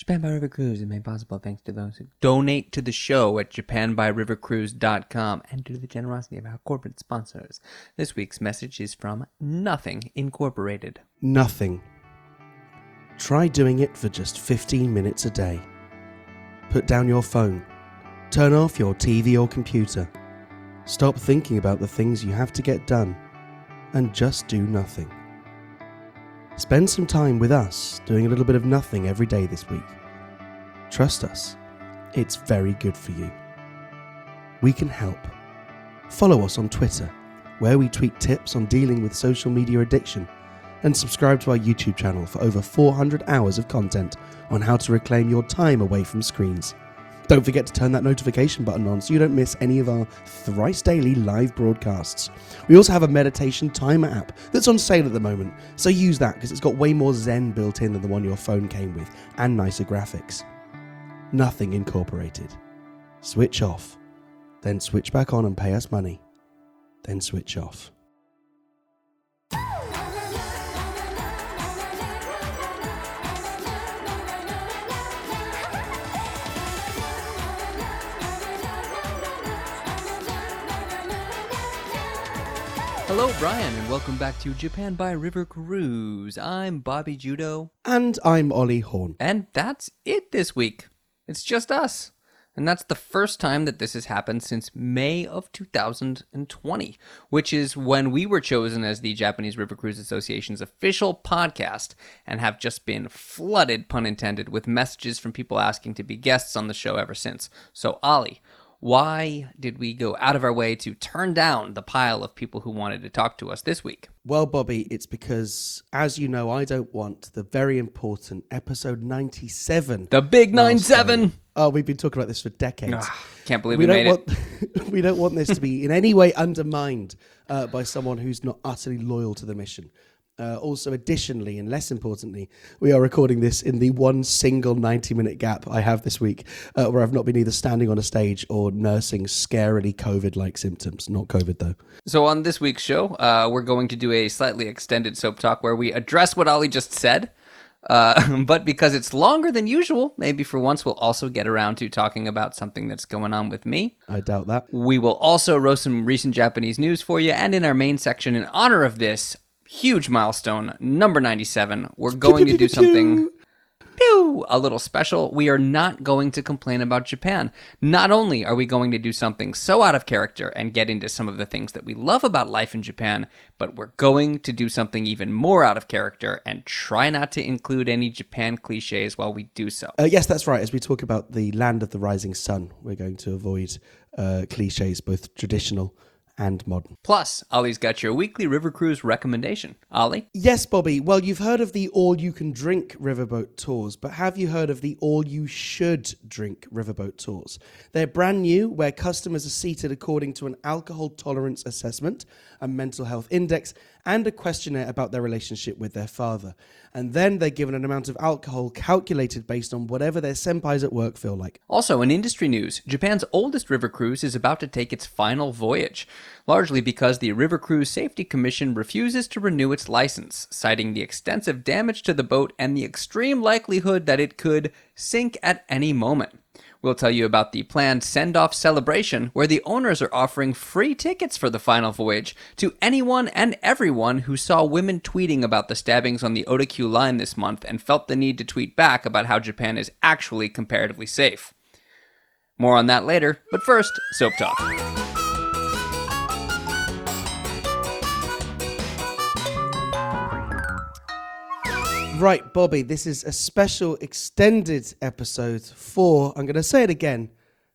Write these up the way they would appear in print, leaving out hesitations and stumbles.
Japan by River Cruise is made possible thanks to those who donate to the show at japanbyrivercruise.com and due to the generosity of our corporate sponsors. This week's message is from Nothing Incorporated. Nothing. Try doing it for just 15 minutes a day. Put down your phone. Turn off your TV or computer. Stop thinking about the things you have to get done and just do nothing. Spend some time with us doing a little bit of nothing every day this week. Trust us, it's very good for you. We can help. Follow us on Twitter, where we tweet tips on dealing with social media addiction, and subscribe to our YouTube channel for over 400 hours of content on how to reclaim your time away from screens. Don't forget to turn that notification button on so you don't miss any of our thrice daily live broadcasts. We also have a meditation timer app that's on sale at the moment, so use that because it's got way more Zen built in than the one your phone came with, and nicer graphics. Nothing Incorporated. Switch off, then switch back on and pay us money, then switch off. Hello, Brian, and welcome back to Japan by River Cruise. I'm Bobby Judo. And I'm Ollie Horn. And that's it this week. It's just us. And that's the first time that this has happened since May of 2020, which is when we were chosen as the Japanese River Cruise Association's official podcast and have just been flooded, pun intended, with messages from people asking to be guests on the show ever since. So, Ollie, why did we go out of our way to turn down the pile of people who wanted to talk to us this week? Well, Bobby, it's because, as you know, I don't want the very important episode 97. The big 97! Oh, we've been talking about this for decades. Ugh, can't believe we made it. We don't want this to be in any way undermined by someone who's not utterly loyal to the mission. Also, additionally, and less importantly, we are recording this in the one single 90-minute gap I have this week where I've not been either standing on a stage or nursing scarily COVID-like symptoms. Not COVID, though. So on this week's show, we're going to do a slightly extended soap talk where we address what Ollie just said. But because it's longer than usual, maybe for once we'll also get around to talking about something that's going on with me. I doubt that. We will also roast some recent Japanese news for you. And in our main section, in honor of this huge milestone, number 97. We're going to do something a little special. We are not going to complain about Japan. Not only are we going to do something so out of character and get into some of the things that we love about life in Japan, but we're going to do something even more out of character and try not to include any Japan cliches while we do so. Yes, that's right. As we talk about the land of the rising sun, we're going to avoid cliches, both traditional and modern. Plus, Ollie's got your weekly River Cruise recommendation. Ollie? Yes, Bobby. Well, you've heard of the all-you-can-drink riverboat tours, but have you heard of the all-you-should-drink riverboat tours? They're brand new, where customers are seated according to an alcohol tolerance assessment, a mental health index, and a questionnaire about their relationship with their father. And then they're given an amount of alcohol calculated based on whatever their senpais at work feel like. Also, in industry news, Japan's oldest river cruise is about to take its final voyage, largely because the River Cruise Safety Commission refuses to renew its license, citing the extensive damage to the boat and the extreme likelihood that it could sink at any moment. We'll tell you about the planned send-off celebration, where the owners are offering free tickets for the final voyage to anyone and everyone who saw women tweeting about the stabbings on the Odakyu line this month and felt the need to tweet back about how Japan is actually comparatively safe. More on that later, but first, Soap Talk. Right, Bobby, this is a special extended episode for, I'm going to say it again,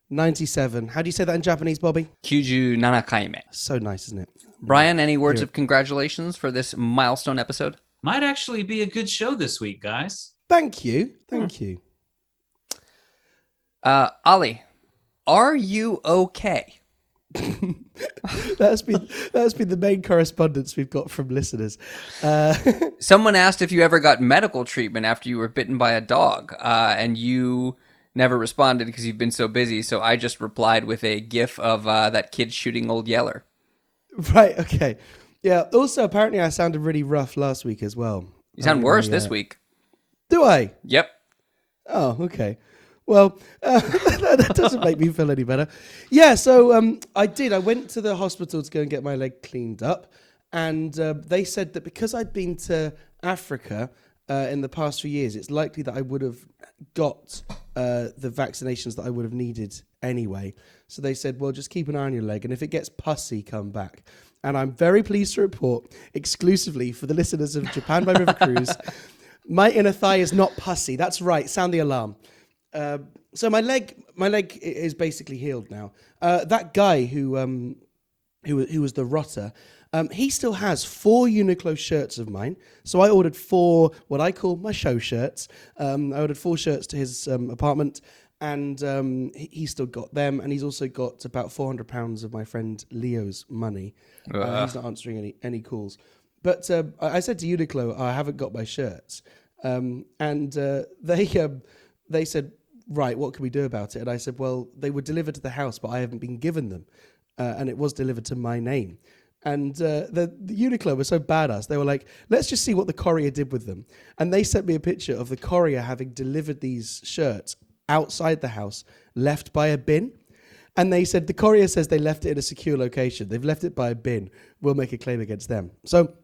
97. How do you say that in Japanese, Bobby? 97回目. So nice, isn't it? Brian, any words of congratulations for this milestone episode? Might actually be a good show this week, guys. Thank you. Thank you. Ollie, are you okay? That's been the main correspondence we've got from listeners. Someone asked if you ever got medical treatment after you were bitten by a dog, and you never responded because you've been so busy, so I just replied with a gif of that kid shooting Old Yeller. Right, okay. Yeah, also apparently I sounded really rough last week as well. You sound worse this week. Do I? Yep. Oh, okay. Well, that doesn't make me feel any better. Yeah, so I did. I went to the hospital to go and get my leg cleaned up. And they said that because I'd been to Africa in the past few years, it's likely that I would have got the vaccinations that I would have needed anyway. So they said, well, just keep an eye on your leg. And if it gets pussy, come back. And I'm very pleased to report exclusively for the listeners of Japan by River Cruise, my inner thigh is not pussy. That's right. Sound the alarm. So my leg is basically healed now. That guy who was the rotter, he still has 4 Uniqlo shirts of mine. So I ordered 4 what I call my show shirts. I ordered 4 shirts to his apartment, and he's still got them. And he's also got about £400 of my friend Leo's money. He's not answering any calls. But I said to Uniqlo, I haven't got my shirts, and they said, right, what can we do about it? And I said, well, they were delivered to the house, but I haven't been given them. And it was delivered to my name. And the Uniqlo was so badass. They were like, let's just see what the courier did with them. And they sent me a picture of the courier having delivered these shirts outside the house, left by a bin. And they said, the courier says they left it in a secure location. They've left it by a bin. We'll make a claim against them. So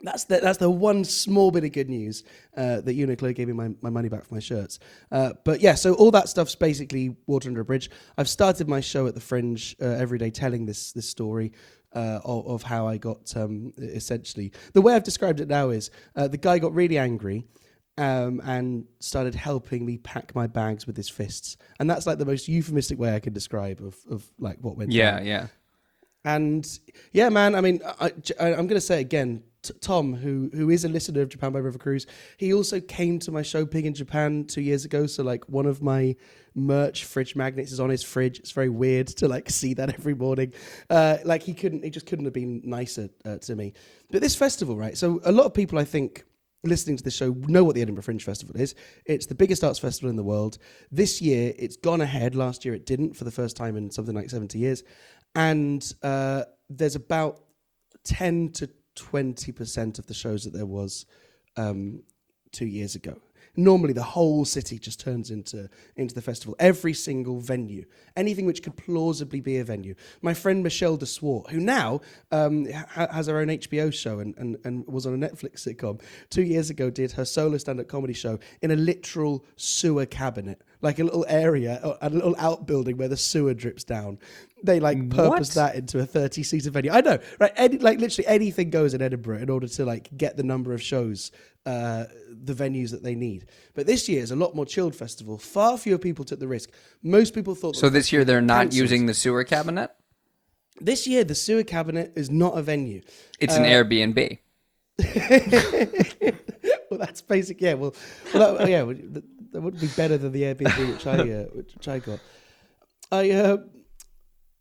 that's the one small bit of good news that Uniqlo gave me my money back for my shirts. But yeah, so all that stuff's basically water under a bridge. I've started my show at the Fringe every day telling this story of how I got, essentially, the way I've described it now is the guy got really angry and started helping me pack my bags with his fists. And that's like the most euphemistic way I can describe of like what went down. Yeah. And yeah, man, I mean, I'm going to say again, Tom, who is a listener of Japan by River Cruise, he also came to my show Pig in Japan 2 years ago. So like one of my merch fridge magnets is on his fridge. It's very weird to like see that every morning. Like he just couldn't have been nicer to me. But this festival, right? So a lot of people, I think, listening to the show know what the Edinburgh Fringe Festival is. It's the biggest arts festival in the world. This year, it's gone ahead. Last year, it didn't for the first time in something like 70 years. And there's about 10 to 20% of the shows that there was 2 years ago. Normally, the whole city just turns into the festival. Every single venue, anything which could plausibly be a venue. My friend Michelle De Swart, who now has her own HBO show and was on a Netflix sitcom, 2 years ago did her solo stand-up comedy show in a literal sewer cabinet, like a little area, a little outbuilding where the sewer drips down. They like purpose that into a 30-seater venue. I know, right? Like literally anything goes in Edinburgh in order to like get the number of shows, the venues that they need. But this year is a lot more chilled festival. Far fewer people took the risk. Most people thought. So this year they're not using the sewer cabinet? This year the sewer cabinet is not a venue. It's an Airbnb. Well, that's basic. Yeah. That wouldn't be better than the Airbnb which I got.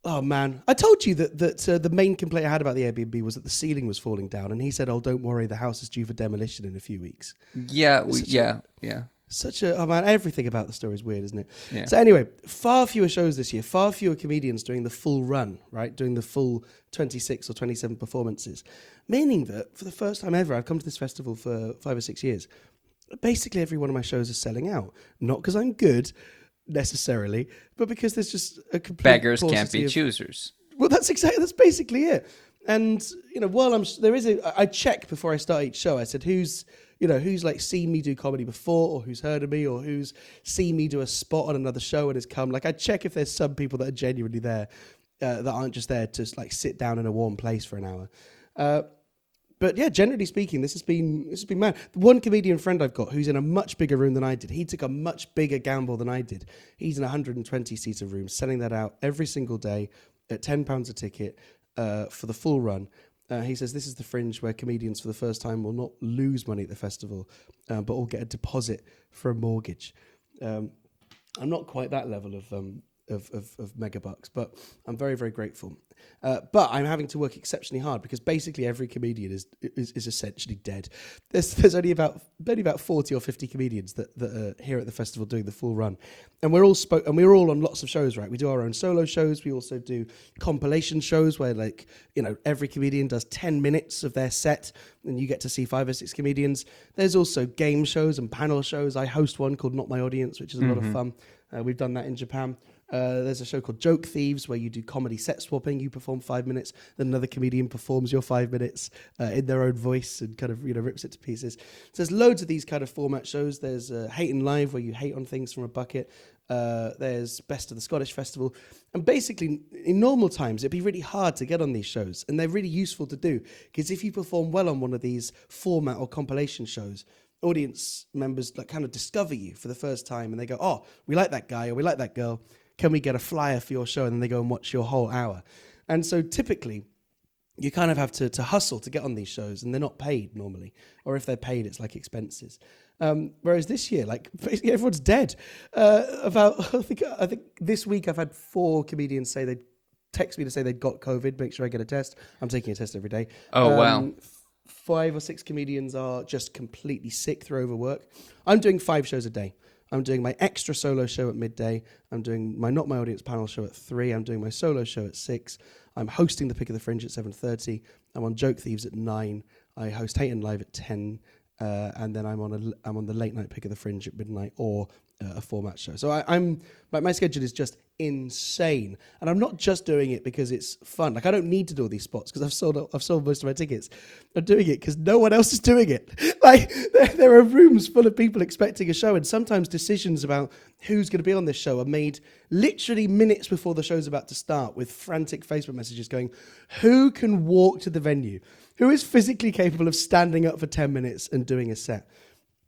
Oh, man. I told you that the main complaint I had about the Airbnb was that the ceiling was falling down. And he said, oh, don't worry. The house is due for demolition in a few weeks. Yeah. Oh, man, everything about the story is weird, isn't it? Yeah. So anyway, far fewer shows this year. Far fewer comedians doing the full run, right? Doing the full 26 or 27 performances. Meaning that for the first time ever, I've come to this festival for 5 or 6 years. Basically, every one of my shows is selling out. Not because I'm good, necessarily, but because there's just a complete beggars can't be choosers. Well, that's basically it. And you know, while I check before I start each show. I said, who's like seen me do comedy before, or who's heard of me, or who's seen me do a spot on another show and has come. Like I check if there's some people that are genuinely there, that aren't just there to like sit down in a warm place for an hour. But yeah, generally speaking, this has been mad. One comedian friend I've got who's in a much bigger room than I did. He took a much bigger gamble than I did. He's in a 120-seater room, selling that out every single day at £10 a ticket for the full run. He says this is the Fringe where comedians for the first time will not lose money at the festival, but will get a deposit for a mortgage. I'm not quite that level of megabucks. But I'm very, very grateful. But I'm having to work exceptionally hard because basically every comedian is essentially dead. There's only about 40 or 50 comedians that are here at the festival doing the full run, and we're all on lots of shows, right? We do our own solo shows. We also do compilation shows where, like, you know, every comedian does 10 minutes of their set, and you get to see 5 or 6 comedians. There's also game shows and panel shows. I host one called Not My Audience, which is a lot of fun. We've done that in Japan. There's a show called Joke Thieves where you do comedy set swapping. You perform 5 minutes, then another comedian performs your 5 minutes in their own voice and kind of, you know, rips it to pieces. So there's loads of these kind of format shows. There's Hate and Live where you hate on things from a bucket. There's Best of the Scottish Festival. And basically, in normal times, it'd be really hard to get on these shows. And they're really useful to do because if you perform well on one of these format or compilation shows, audience members like kind of discover you for the first time and they go, oh, we like that guy or we like that girl. Can we get a flyer for your show? And then they go and watch your whole hour. And so typically, you kind of have to hustle to get on these shows, and they're not paid normally. Or if they're paid, it's like expenses. Whereas this year, like, basically everyone's dead. I think this week I've had 4 comedians say they'd text me to say they'd got COVID, make sure I get a test. I'm taking a test every day. Oh, wow. 5 or 6 comedians are just completely sick through overwork. I'm doing 5 shows a day. I'm doing my extra solo show at midday. I'm doing my Not My Audience panel show at 3. I'm doing my solo show at 6. I'm hosting the Pick of the Fringe at 7:30. I'm on Joke Thieves at 9. I host Hate and Live at 10, and then I'm on the late night Pick of the Fringe at midnight or a format show. So my schedule is just insane, and I'm not just doing it because it's fun. Like, I don't need to do all these spots because I've sold most of my tickets. I'm doing it because no one else is doing it. Like, there are rooms full of people expecting a show, and sometimes decisions about who's going to be on this show are made literally minutes before the show's about to start, with frantic Facebook messages going, who can walk to the venue, who is physically capable of standing up for 10 minutes and doing a set.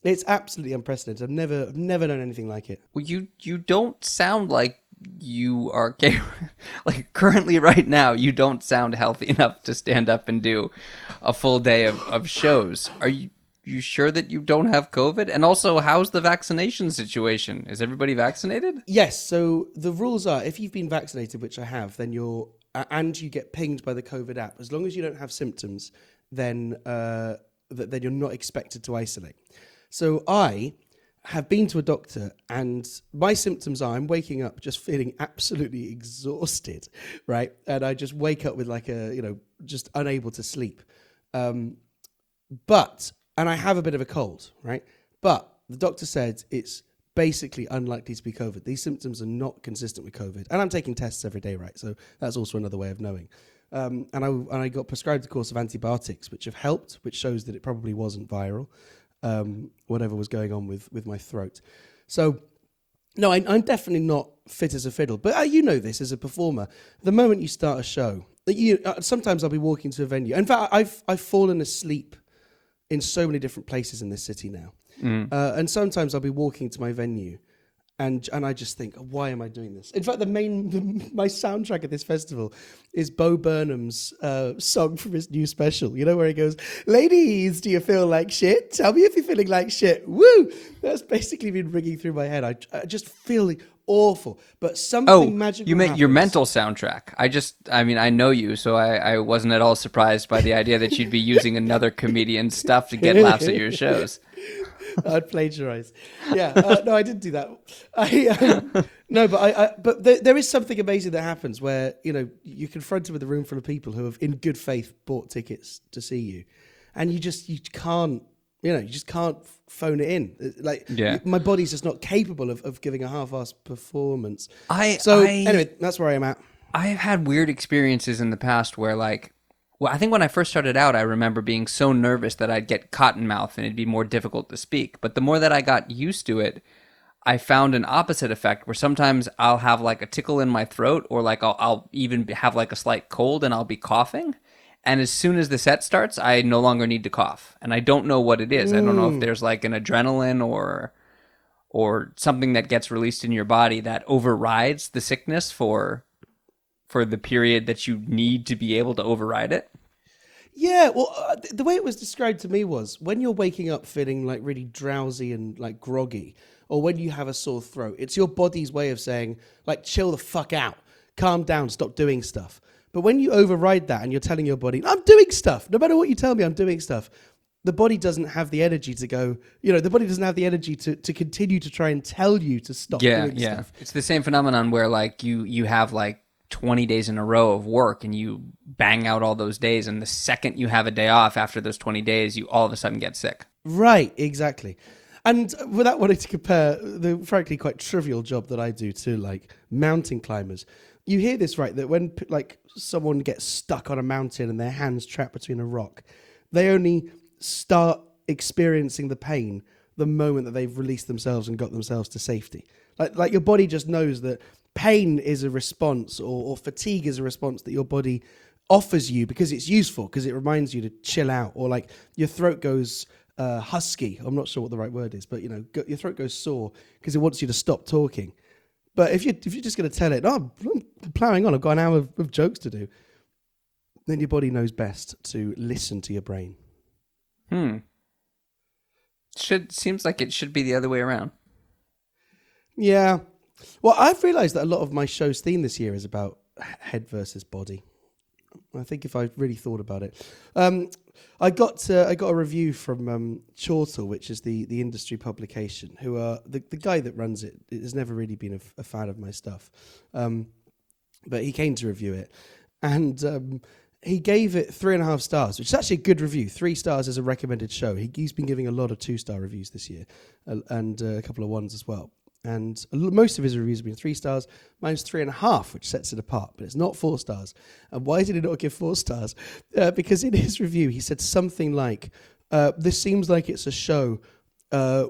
It's absolutely unprecedented. I've never known anything like it. Well, you don't sound like you are like, currently right now, you don't sound healthy enough to stand up and do a full day of shows. Are you sure that you don't have COVID? And also, how's the vaccination situation? Is everybody vaccinated? Yes. So the rules are, if you've been vaccinated, which I have, then and you get pinged by the COVID app. As long as you don't have symptoms, then you're not expected to isolate. So I have been to a doctor, and my symptoms are I'm waking up just feeling absolutely exhausted, right? And I just wake up with just unable to sleep. And I have a bit of a cold, right? But the doctor said it's basically unlikely to be COVID. These symptoms are not consistent with COVID. And I'm taking tests every day, right? So that's also another way of knowing. And I got prescribed a course of antibiotics, which have helped, which shows that it probably wasn't viral. Whatever was going on with my throat. So, no, I'm definitely not fit as a fiddle. But you know this as a performer. The moment you start a show, sometimes I'll be walking to a venue. In fact, I've fallen asleep in so many different places in this city now. And sometimes I'll be walking to my venue, and I just think, why am I doing this? In fact, my soundtrack at this festival is Bo Burnham's song from his new special, you know, where he goes, ladies, do you feel like shit? Tell me if you're feeling like shit. Woo! That's basically been ringing through my head. I just feel awful, but something magical you meant happens. Your mental soundtrack. I know you, so I wasn't at all surprised by the idea that you'd be using another comedian's stuff to get laughs at your shows. I'd plagiarize. Yeah, no, I didn't do that. But there is something amazing that happens where, you know, you're confronted with a room full of people who have, in good faith, bought tickets to see you, and you just can't phone it in. Like, yeah. My body's just not capable of giving a half-assed performance. Anyway, that's where I am at. I've had weird experiences in the past where, like, well, I think when I first started out, I remember being so nervous that I'd get cotton mouth and it'd be more difficult to speak. But the more that I got used to it, I found an opposite effect where sometimes I'll have like a tickle in my throat, or like I'll even have like a slight cold and I'll be coughing. And as soon as the set starts, I no longer need to cough. And I don't know what it is. I don't know if there's like an adrenaline or something that gets released in your body that overrides the sickness for the period that you need to be able to override it. Yeah, well, the way it was described to me was when you're waking up feeling like really drowsy and like groggy, or when you have a sore throat, it's your body's way of saying like, chill the fuck out, calm down, stop doing stuff. But when you override that and you're telling your body, I'm doing stuff, no matter what you tell me, I'm doing stuff, the body doesn't have the energy to go, you know, the body doesn't have the energy to continue to try and tell you to stop doing stuff. It's the same phenomenon where like you have like 20 days in a row of work and you bang out all those days, and the second you have a day off after those 20 days, you all of a sudden get sick. Right, exactly. And without wanting to compare the frankly quite trivial job that I do to like mountain climbers, you hear this, right, that when like someone gets stuck on a mountain and their hand's trapped between a rock, they only start experiencing the pain the moment that they've released themselves and got themselves to safety. Like your body just knows that pain is a response, or fatigue is a response that your body offers you because it's useful, because it reminds you to chill out, or like your throat goes husky. I'm not sure what the right word is, but you know, your throat goes sore because it wants you to stop talking. But if you're just going to tell it, oh, I'm plowing on, I've got an hour of jokes to do, then your body knows best to listen to your brain. Seems like it should be the other way around. Yeah. Well, I've realized that a lot of my show's theme this year is about head versus body. I think if I really thought about it, I got a review from Chortle, which is the industry publication, who are the guy that runs it has never really been a fan of my stuff, but he came to review it, and he gave it 3.5 stars, which is actually a good review. 3 stars as a recommended show. He's been giving a lot of 2-star reviews this year, and a couple of 1s as well. And most of his reviews have been 3 stars. Mine's 3.5, which sets it apart, but it's not 4 stars. And why did he not give 4 stars? Because in his review, he said something like, this seems like it's a show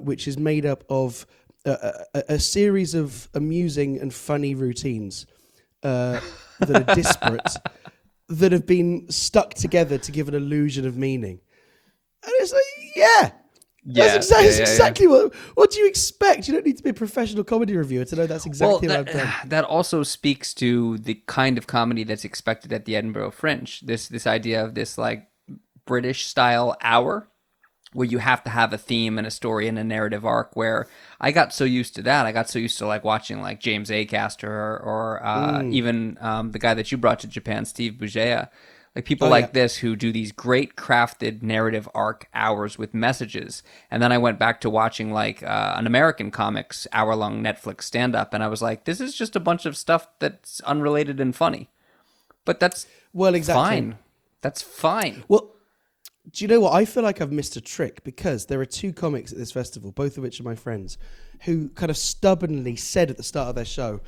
which is made up of a series of amusing and funny routines that are disparate, that have been stuck together to give an illusion of meaning. And it's like, yeah, that's exactly what do you expect? You don't need to be a professional comedy reviewer to know that's exactly what I've done. That also speaks to the kind of comedy that's expected at the Edinburgh Fringe. This idea of this like British style hour where you have to have a theme and a story and a narrative arc, where I got so used to that. I got so used to like watching like James Acaster or even the guy that you brought to Japan, Steve Bugea. Like people this who do these great crafted narrative arc hours with messages. And then I went back to watching like an American comics hour-long Netflix stand-up, and I was like, this is just a bunch of stuff that's unrelated and funny. But that's fine. That's fine. Well, do you know what? I feel like I've missed a trick, because there are 2 comics at this festival, both of which are my friends, who kind of stubbornly said at the start of their show,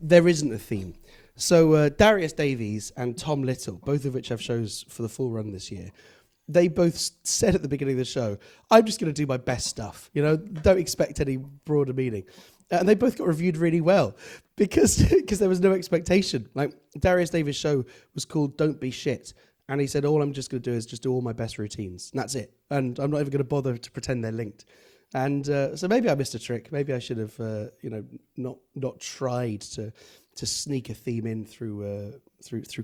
there isn't a theme. So Darius Davies and Tom Little, both of which have shows for the full run this year, they both said at the beginning of the show, I'm just going to do my best stuff. You know, don't expect any broader meaning. And they both got reviewed really well because there was no expectation. Like Darius Davies' show was called Don't Be Shit. And he said, all I'm just going to do is just do all my best routines. And that's it. And I'm not even going to bother to pretend they're linked. And so maybe I missed a trick. Maybe I should have, not tried to sneak a theme in through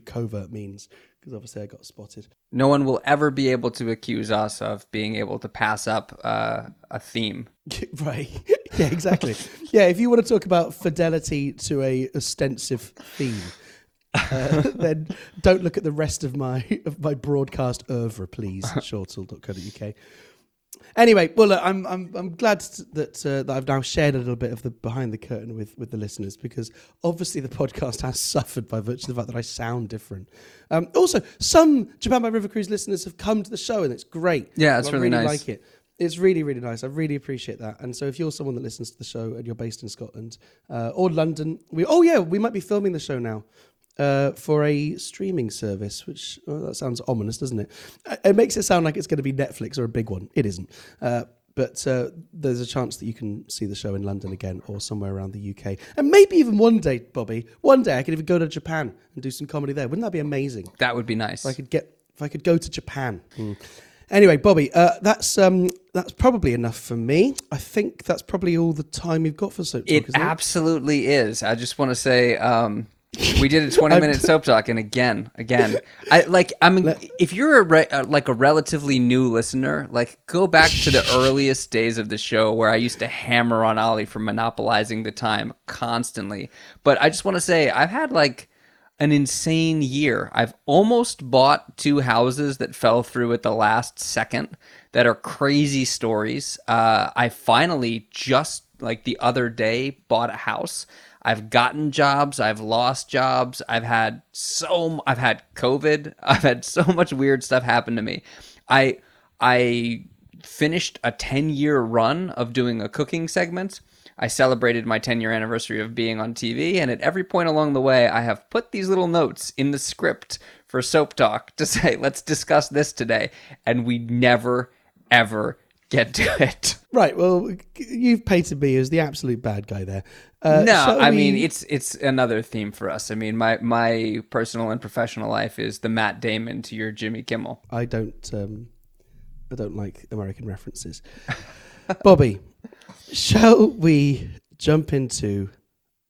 covert means, because obviously I got spotted. No one will ever be able to accuse us of being able to pass up a theme. Right. Yeah, exactly. Yeah, if you want to talk about fidelity to a ostensive theme, then don't look at the rest of my broadcast oeuvre, please, at shortall.co.uk. Anyway, well, look, I'm glad that I've now shared a little bit of the behind the curtain with the listeners, because obviously the podcast has suffered by virtue of the fact that I sound different. Also, some Japan by River Cruise listeners have come to the show, and it's great. Yeah, it's really nice. I like it. It's really, really nice. I really appreciate that. And so if you're someone that listens to the show and you're based in Scotland or London, we might be filming the show now. For a streaming service, which that sounds ominous, doesn't it? It makes it sound like it's going to be Netflix or a big one. It isn't. But there's a chance that you can see the show in London again, or somewhere around the UK. And maybe even one day, Bobby, I could even go to Japan and do some comedy there. Wouldn't that be amazing? That would be nice. If I could go to Japan. Mm. Anyway, Bobby, that's probably enough for me. I think that's probably all the time we've got for Soap Talk, isn't it? It absolutely is. I just want to say... We did a 20-minute soap talk, and again. If you're a relatively new listener, go back to the earliest days of the show where I used to hammer on Ollie for monopolizing the time constantly. But I just want to say I've had an insane year. I've almost bought two houses that fell through at the last second that are crazy stories. I finally just the other day bought a house. I've gotten jobs. I've lost jobs. I've had COVID. I've had so much weird stuff happen to me. I finished a 10-year run of doing a cooking segment. I celebrated my 10-year anniversary of being on TV, and at every point along the way, I have put these little notes in the script for Soap Talk to say, let's discuss this today, and we never, ever get to it. Right, well, you've painted me as the absolute bad guy there. It's another theme for us. I mean, my personal and professional life is the Matt Damon to your Jimmy Kimmel. I don't like American references. Bobby, shall we jump into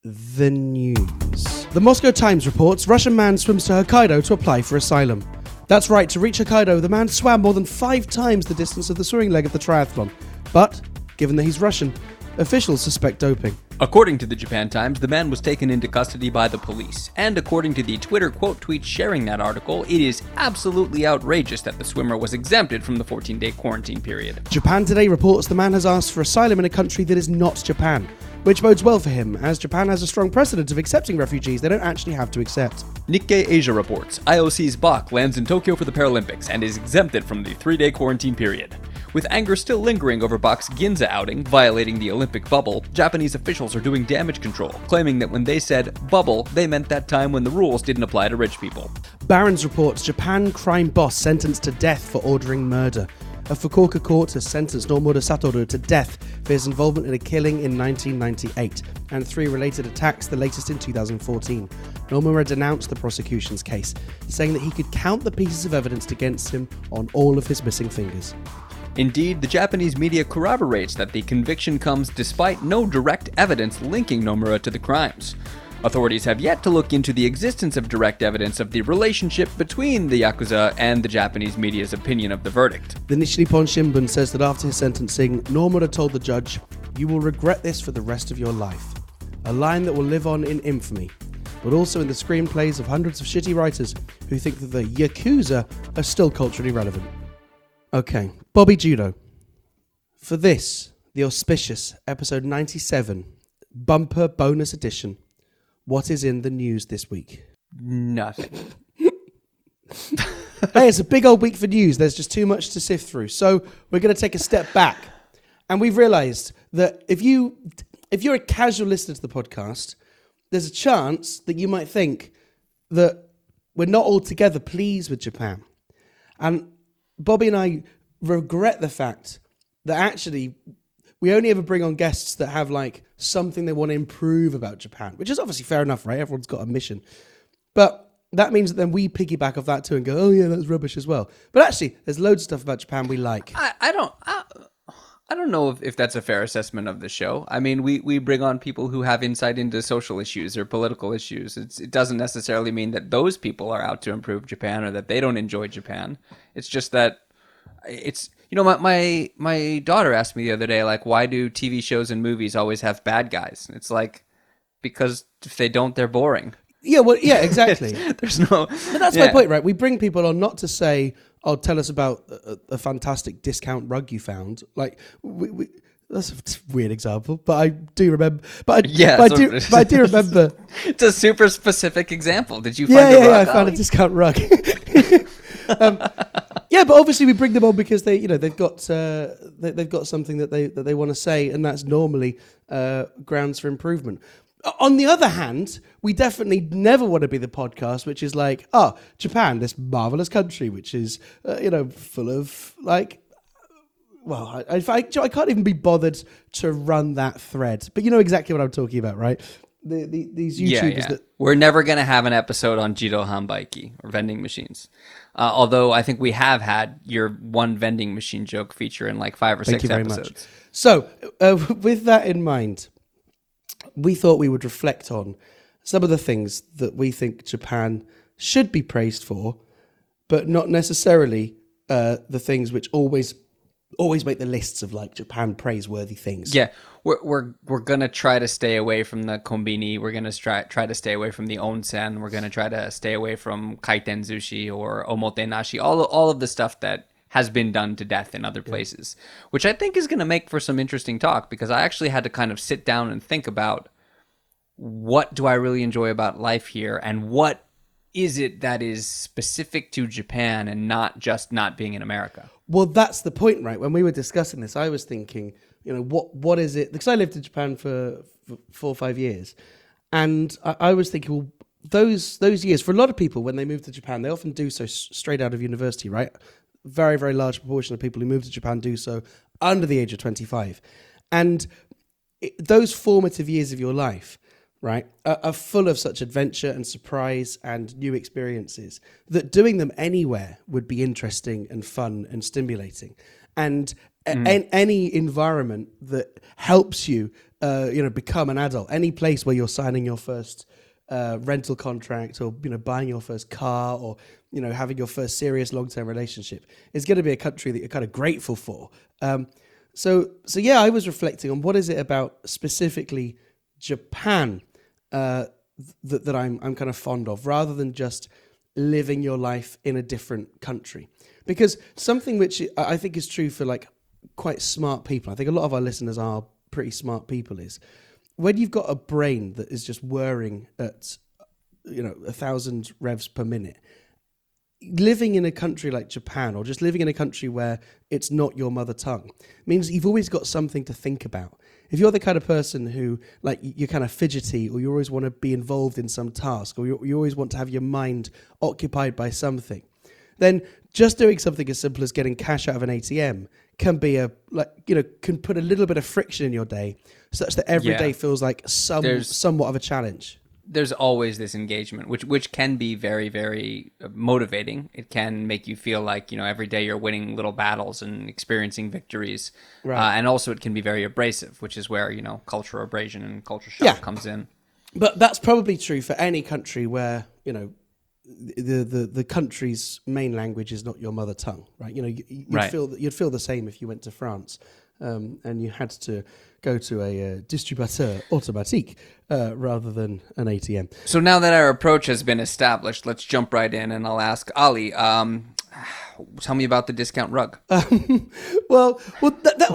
the news? The Moscow Times reports Russian man swims to Hokkaido to apply for asylum. That's right, to reach Hokkaido, the man swam more than 5 times the distance of the swimming leg of the triathlon. But, given that he's Russian, officials suspect doping. According to the Japan Times, the man was taken into custody by the police. And according to the Twitter quote tweet sharing that article, it is absolutely outrageous that the swimmer was exempted from the 14-day quarantine period. Japan Today reports the man has asked for asylum in a country that is not Japan, which bodes well for him, as Japan has a strong precedent of accepting refugees they don't actually have to accept. Nikkei Asia reports, IOC's Bach lands in Tokyo for the Paralympics and is exempted from the 3-day quarantine period. With anger still lingering over Bach's Ginza outing, violating the Olympic bubble, Japanese officials are doing damage control, claiming that when they said bubble, they meant that time when the rules didn't apply to rich people. Barron's reports, Japan crime boss sentenced to death for ordering murder. A Fukuoka court has sentenced Nomura Satoru to death for his involvement in a killing in 1998 and 3 related attacks, the latest in 2014. Nomura denounced the prosecution's case, saying that he could count the pieces of evidence against him on all of his missing fingers. Indeed, the Japanese media corroborates that the conviction comes despite no direct evidence linking Nomura to the crimes. Authorities have yet to look into the existence of direct evidence of the relationship between the Yakuza and the Japanese media's opinion of the verdict. The Nippon Shimbun says that after his sentencing, Nomura told the judge, "You will regret this for the rest of your life." A line that will live on in infamy, but also in the screenplays of hundreds of shitty writers who think that the Yakuza are still culturally relevant. Okay, Bobby Judo. For this, the auspicious episode 97, bumper bonus edition, what is in the news this week? Nothing. Hey, it's a big old week for news. There's just too much to sift through. So we're going to take a step back. And we've realized that if you're a casual listener to the podcast, there's a chance that you might think that we're not altogether pleased with Japan. And Bobby and I regret the fact that actually we only ever bring on guests that have something they want to improve about Japan, which is obviously fair enough, right? Everyone's got a mission. But that means that then we piggyback off that too and go, oh yeah, that's rubbish as well. But actually, there's loads of stuff about Japan we like. I don't know if that's a fair assessment of the show. I mean, we bring on people who have insight into social issues or political issues. It doesn't necessarily mean that those people are out to improve Japan or that they don't enjoy Japan. It's just that it's... You know, my daughter asked me the other day, why do TV shows and movies always have bad guys? And it's because if they don't, they're boring. Yeah, well, yeah, exactly. There's no... But that's my point, right? We bring people on not to say, oh, tell us about a fantastic discount rug you found. That's a weird example, but I do remember. But I do remember. It's a super specific example. Did you find a rug? Yeah, I found a discount rug. Yeah, but obviously we bring them on because they've got something that they want to say, and that's normally grounds for improvement. On the other hand, we definitely never want to be the podcast which is Japan, this marvelous country, which is full of I can't even be bothered to run that thread, but you know exactly what I'm talking about, right? These YouTubers that... We're never going to have an episode on Jido Hanbaiki or vending machines. Although I think we have had your one vending machine joke feature in 5 or 6 episodes. Much. So with that in mind, we thought we would reflect on some of the things that we think Japan should be praised for, but not necessarily the things which always make the lists of like Japan praiseworthy things. Yeah, we're gonna try to stay away from the konbini. We're gonna try to stay away from the onsen. We're gonna try to stay away from kaiten sushi or omotenashi. All of the stuff that has been done to death in other places, which I think is gonna make for some interesting talk, because I actually had to kind of sit down and think about what do I really enjoy about life here, and what is it that is specific to Japan and not just not being in America? Well, that's the point, right? When we were discussing this, I was thinking, you know, what is it? Because I lived in Japan for 4 or 5 years. And I was thinking, well, those years, for a lot of people, when they move to Japan, they often do so straight out of university, right? Very, very large proportion of people who move to Japan do so under the age of 25. And those formative years of your life, right, are full of such adventure and surprise and new experiences that doing them anywhere would be interesting and fun and stimulating. And any environment that helps you, you know, become an adult, any place where you're signing your first rental contract, or, you know, buying your first car, or, you know, having your first serious long-term relationship, is going to be a country that you're kind of grateful for. So yeah, I was reflecting on what is it about specifically Japan that I'm kind of fond of, rather than just living your life in a different country. Because something which I think is true for like quite smart people, I think a lot of our listeners are pretty smart people, is when you've got a brain that is just whirring at, you know, 1,000 revs per minute, living in a country like Japan, or just living in a country where it's not your mother tongue, means you've always got something to think about. If you're the kind of person who, like, you're kind of fidgety, or you always want to be involved in some task, or you always want to have your mind occupied by something, then just doing something as simple as getting cash out of an ATM can be can put a little bit of friction in your day, such that every day feels like somewhat of a challenge. There's always this engagement, which can be very, very motivating. It can make you feel like, you know, every day you're winning little battles and experiencing victories. Right. And also it can be very abrasive, which is where, you know, cultural abrasion and culture shock comes in. But that's probably true for any country where, you know, the country's main language is not your mother tongue, right? You know, you'd feel the same if you went to France and you had to go to a distributeur automatique rather than an ATM. So now that our approach has been established, let's jump right in, and I'll ask Ollie, tell me about the discount rug. Well, that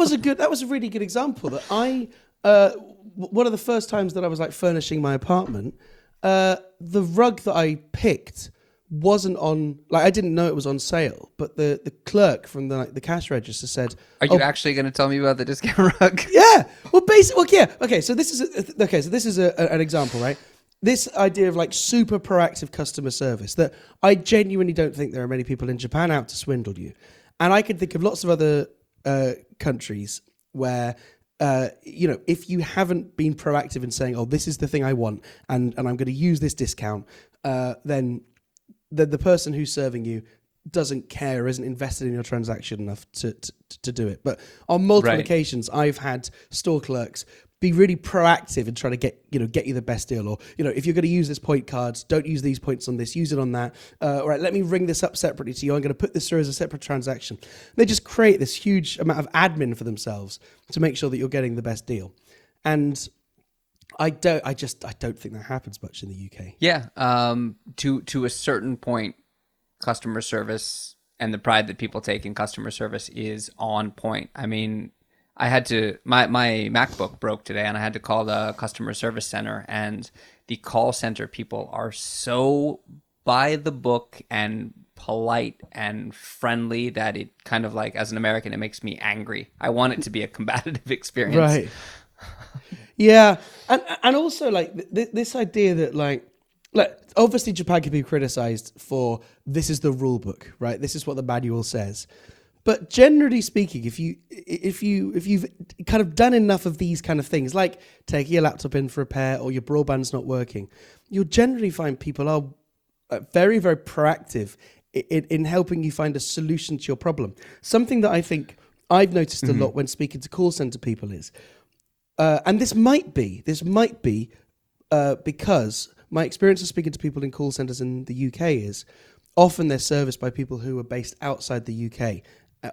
was a really good example. That one of the first times that I was like furnishing my apartment, the rug that I picked wasn't on, like, I didn't know it was on sale, but the clerk from the cash register said, "Are you actually going to tell me about the discount rug?" Yeah. Well, basically, yeah. Okay. So this is an example, right? This idea of like super proactive customer service, that I genuinely don't think there are many people in Japan out to swindle you, and I could think of lots of other countries where, you know, if you haven't been proactive in saying, "Oh, this is the thing I want, and I'm going to use this discount," then the person who's serving you doesn't care, isn't invested in your transaction enough to do it. But on multiple occasions, I've had store clerks be really proactive in trying to get you the best deal, or, you know, if you're going to use this point card, don't use these points on this, use it on that. All right, let me ring this up separately to you. I'm going to put this through as a separate transaction. And they just create this huge amount of admin for themselves to make sure that you're getting the best deal. And I don't think that happens much in the UK. Yeah, to a certain point, customer service and the pride that people take in customer service is on point. I mean, I had to, my MacBook broke today, and I had to call the customer service center, and the call center people are so by the book and polite and friendly that it kind of, like, as an American, it makes me angry. I want it to be a combative experience. Right. Yeah, and also like this idea that like obviously Japan can be criticized for, this is the rule book, right? This is what the manual says. But generally speaking, if you've kind of done enough of these kind of things, like taking your laptop in for repair or your broadband's not working, you'll generally find people are very, very proactive in helping you find a solution to your problem. Something that I think I've noticed a lot when speaking to call center people is, and this might be because my experience of speaking to people in call centres in the UK is often they're serviced by people who are based outside the UK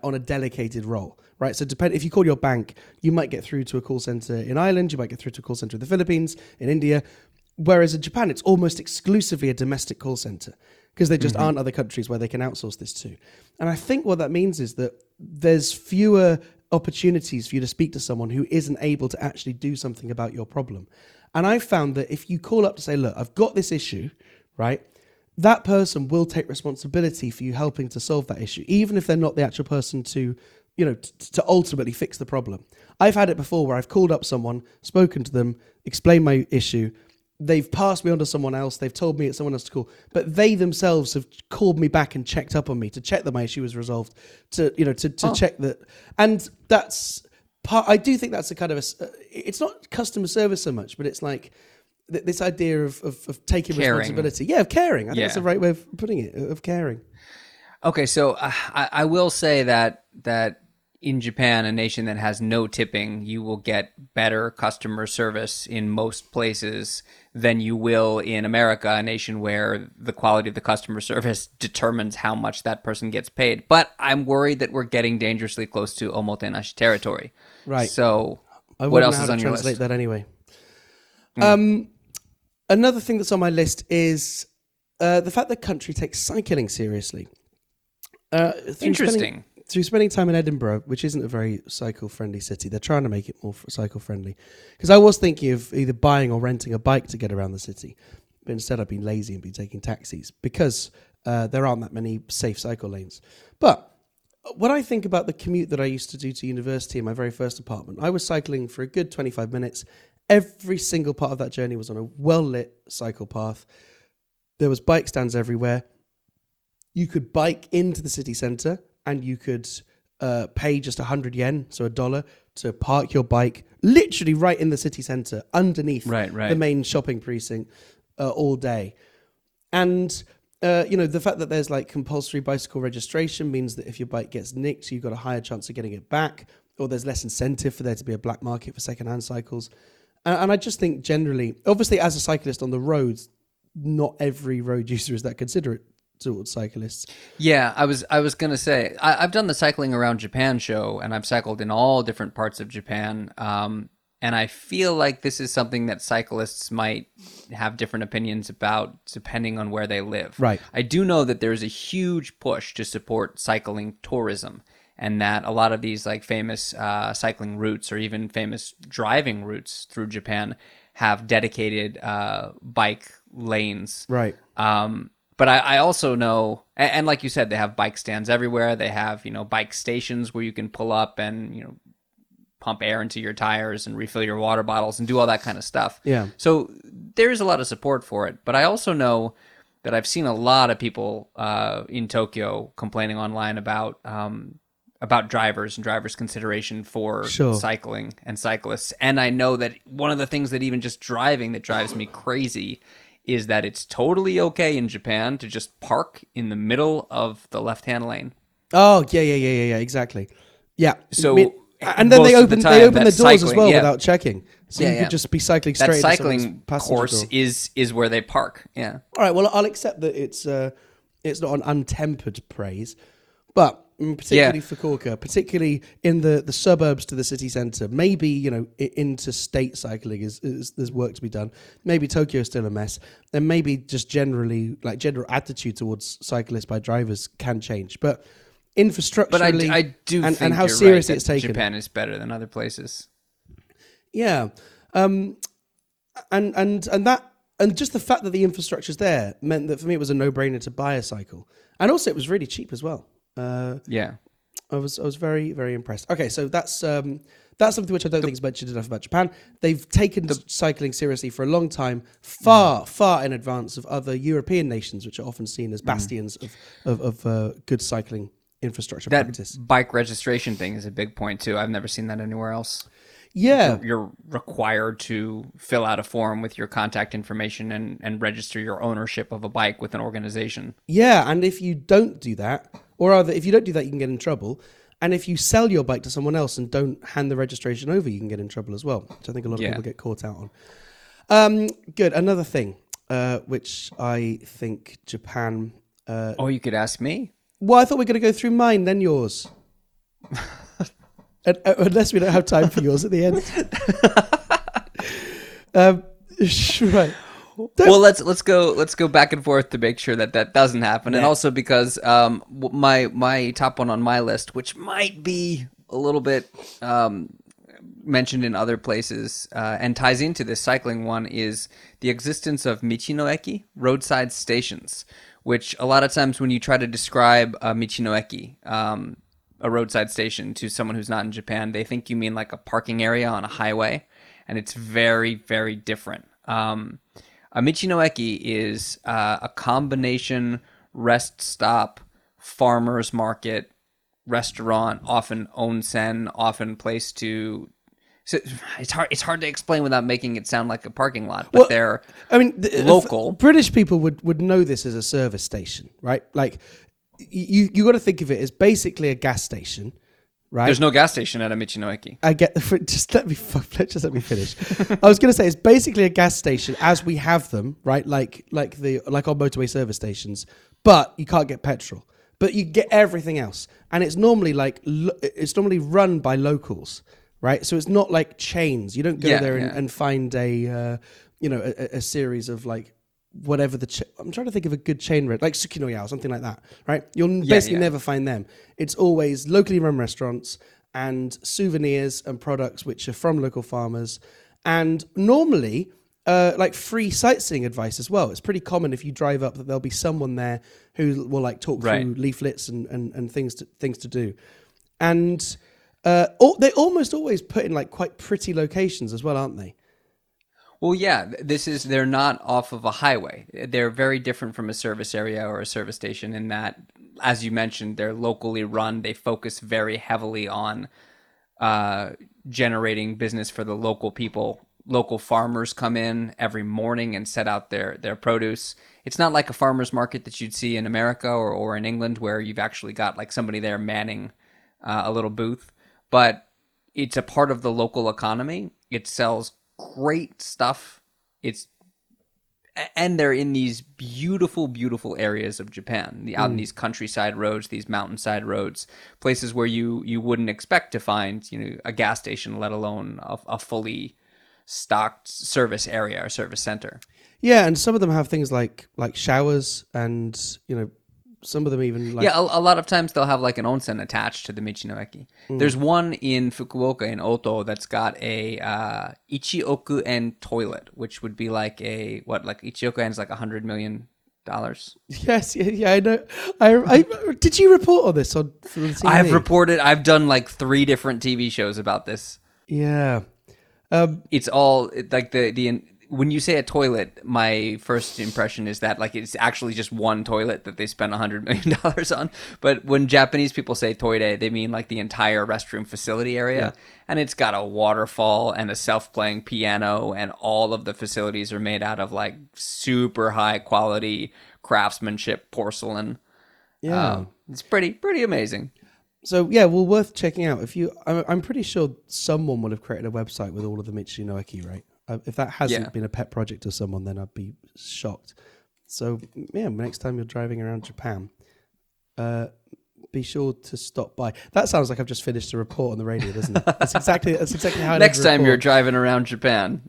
on a delegated role, right? So if you call your bank, you might get through to a call centre in Ireland, you might get through to a call centre in the Philippines, in India, whereas in Japan, it's almost exclusively a domestic call centre because there just aren't other countries where they can outsource this to. And I think what that means is that there's fewer opportunities for you to speak to someone who isn't able to actually do something about your problem. And I found that if you call up to say, look, I've got this issue, right? That person will take responsibility for you helping to solve that issue, even if they're not the actual person to, you know, to ultimately fix the problem. I've had it before where I've called up someone, spoken to them, explained my issue. They've passed me on to someone else. They've told me it's someone else to call, but they themselves have called me back and checked up on me to check that my issue was resolved, to check that. And that's part. I do think that's a kind of it's not customer service so much, but it's like this idea of taking caring. Responsibility. Yeah, of caring. I think that's the right way of putting it. Of caring. Okay, so I will say that in Japan, a nation that has no tipping, you will get better customer service in most places than you will in America, a nation where the quality of the customer service determines how much that person gets paid. But I'm worried that we're getting dangerously close to omotenashi territory. Right. So what else is on your list? I wouldn't know how to translate that anyway. Another thing that's on my list is the fact that country takes cycling seriously. Interesting. Through spending time in Edinburgh, which isn't a very cycle-friendly city, they're trying to make it more cycle-friendly. Because I was thinking of either buying or renting a bike to get around the city, but instead I've been lazy and been taking taxis because there aren't that many safe cycle lanes. But when I think about the commute that I used to do to university in my very first apartment, I was cycling for a good 25 minutes. Every single part of that journey was on a well-lit cycle path. There was bike stands everywhere. You could bike into the city centre, and you could pay just 100 yen, so $1, to park your bike literally right in the city centre, underneath the main shopping precinct all day. And, the fact that there's like compulsory bicycle registration means that if your bike gets nicked, you've got a higher chance of getting it back, or there's less incentive for there to be a black market for secondhand cycles. And I just think generally, obviously as a cyclist on the roads, not every road user is that considerate towards cyclists. Yeah, I was gonna say I've done the Cycling Around Japan show, and I've cycled in all different parts of Japan, and I feel like this is something that cyclists might have different opinions about depending on where they live. Right. I do know that there's a huge push to support cycling tourism, and that a lot of these like famous cycling routes or even famous driving routes through Japan have dedicated bike lanes. Right. But I also know, and like you said, they have bike stands everywhere. They have, bike stations where you can pull up and, pump air into your tires and refill your water bottles and do all that kind of stuff. Yeah. So there is a lot of support for it. But I also know that I've seen a lot of people in Tokyo complaining online about drivers and drivers' consideration for cycling and cyclists. And I know that one of the things that even just driving that drives me crazy is that it's totally okay in Japan to just park in the middle of the left-hand lane. Oh, yeah, exactly. Yeah. So and then they open the doors cycling, as well without checking. So you could just be cycling straight. That cycling course is where they park. Yeah. All right. Well, I'll accept that it's not an untempered praise, but particularly Fukuoka, particularly in the suburbs to the city centre, maybe, interstate cycling is there's work to be done. Maybe Tokyo is still a mess. And maybe just generally, like general attitude towards cyclists by drivers can change. But infrastructurally, but I do and, think and how you're seriously right, it's taken. Japan is better than other places. Yeah. And just the fact that the infrastructure's there meant that for me it was a no-brainer to buy a cycle. And also it was really cheap as well. I was very, very impressed. Okay, so that's something which I don't think is mentioned enough about Japan. They've taken cycling seriously for a long time, far in advance of other European nations, which are often seen as bastions of good cycling infrastructure practice. That bike registration thing is a big point too. I've never seen that anywhere else. Yeah. You're required to fill out a form with your contact information and register your ownership of a bike with an organization. Yeah, and if you don't do that, if you don't do that, you can get in trouble. And if you sell your bike to someone else and don't hand the registration over, you can get in trouble as well, which I think a lot of people get caught out on. Good. Another thing. which I think Japan... you could ask me. Well, I thought we were going to go through mine, then yours. Unless we don't have time for yours at the end. Right. Well, let's go back and forth to make sure that doesn't happen, yeah. And also because my top one on my list, which might be a little bit mentioned in other places and ties into this cycling one, is the existence of Michi no Eki, roadside stations, which a lot of times when you try to describe Michi no Eki, a roadside station, to someone who's not in Japan, they think you mean like a parking area on a highway, and it's very, very different. A Michi no Eki is a combination rest stop, farmer's market, restaurant, often onsen, often place to... So it's hard to explain without making it sound like a parking lot, but well, they're local. British people would know this as a service station, right? Like, you got to think of it as basically a gas station, right? There's no gas station at a Michi no Eki. Just let me finish. I was going to say it's basically a gas station as we have them, right? Like our motorway service stations, but you can't get petrol, but you get everything else, and it's normally run by locals, right? So it's not like chains. You don't go and find a series of like. Whatever I'm trying to think of a good chain road, like Tsukinoya or something like that, right? You'll basically never find them. It's always locally run restaurants and souvenirs and products which are from local farmers, and normally like free sightseeing advice as well. It's pretty common if you drive up that there'll be someone there who will like talk through leaflets and things to do. And they almost always put in like quite pretty locations as well, aren't they? Well, yeah, they're not off of a highway. They're very different from a service area or a service station in that, as you mentioned, they're locally run. They focus very heavily on generating business for the local people. Local farmers come in every morning and set out their produce. It's not like a farmer's market that you'd see in America or in England, where you've actually got like somebody there manning a little booth, but it's a part of the local economy. It sells great stuff. And they're in these beautiful, beautiful areas of Japan, out in these countryside roads, these mountainside roads, places where you wouldn't expect to find, a gas station, let alone a fully stocked service area or service center. Yeah, and some of them have things like showers, and some of them even like... Yeah, a lot of times they'll have like an onsen attached to the Michi no Eki. Mm. There's one in Fukuoka in Oto that's got a ichioku en toilet, which would be like ichioku en is like $100 million. Yes, yeah, I know. I did you report on this on TV? I've done like 3 different TV shows about this. Yeah. It's all like the when you say a toilet, my first impression is that like it's actually just one toilet that they spent $100 million on. But when Japanese people say toire, they mean like the entire restroom facility area, and it's got a waterfall and a self-playing piano, and all of the facilities are made out of like super high quality craftsmanship porcelain. Yeah, it's pretty amazing. So yeah, well, worth checking out. If you, I'm pretty sure someone would have created a website with all of the Michi no Eki, right? If that hasn't been a pet project of someone, then I'd be shocked. So, yeah, next time you're driving around Japan, be sure to stop by. That sounds like I've just finished a report on the radio, doesn't it? That's exactly how it is. Next time you're driving around Japan,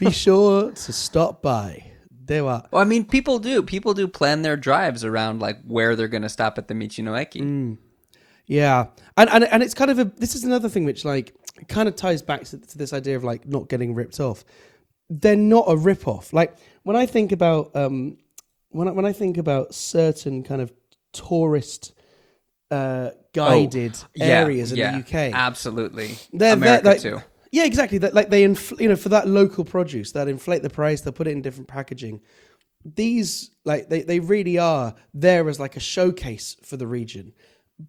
be sure to stop by. Well, I mean, people do plan their drives around like where they're going to stop at the Michi no Eki. Mm. Yeah, and it's kind of this is another thing which like kind of ties back to this idea of like not getting ripped off. They're not a rip off. Like when I think about when I think about certain kind of tourist guided areas in the UK, absolutely, they're like, too. Yeah, exactly. Like they for that local produce, they'll inflate the price. They'll put it in different packaging. These like they really are there as like a showcase for the region.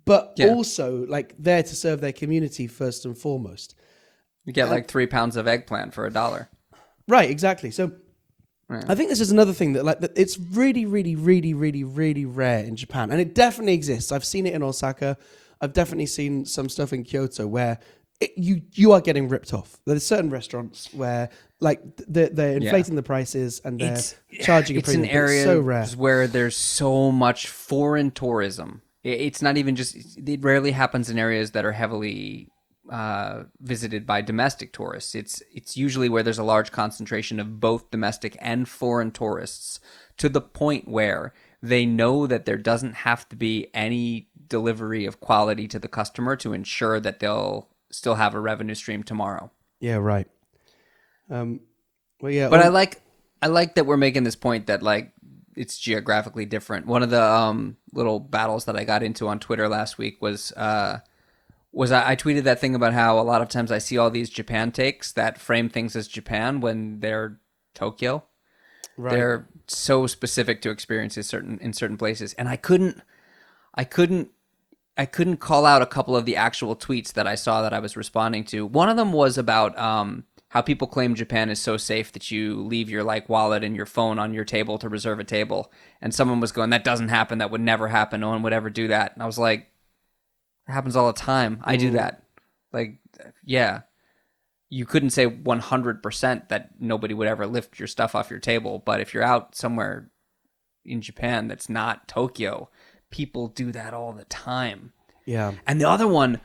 But also like there to serve their community first and foremost. You get like 3 pounds of eggplant for $1. Right, exactly. So I think this is another thing that it's really, really, really, really, really rare in Japan. And it definitely exists. I've seen it in Osaka. I've definitely seen some stuff in Kyoto where you are getting ripped off. There's certain restaurants where like they're inflating the prices and they're charging a premium. It's an area where there's so much foreign tourism. It's not even just, it rarely happens in areas that are heavily visited by domestic tourists. It's usually where there's a large concentration of both domestic and foreign tourists, to the point where they know that there doesn't have to be any delivery of quality to the customer to ensure that they'll still have a revenue stream tomorrow. Yeah, right. But I like that we're making this point that like it's geographically different. One of the little battles that I got into on Twitter last week was I tweeted that thing about how a lot of times I see all these Japan takes that frame things as Japan when they're Tokyo. Right. They're so specific to experiences in certain places, and I couldn't call out a couple of the actual tweets that I saw that I was responding to. One of them was about how people claim Japan is so safe that you leave your like wallet and your phone on your table to reserve a table. And someone was going, that doesn't happen. That would never happen. No one would ever do that. And I was like, it happens all the time. I do that. Like, yeah, you couldn't say 100% that nobody would ever lift your stuff off your table. But if you're out somewhere in Japan that's not Tokyo, people do that all the time. Yeah. And the other one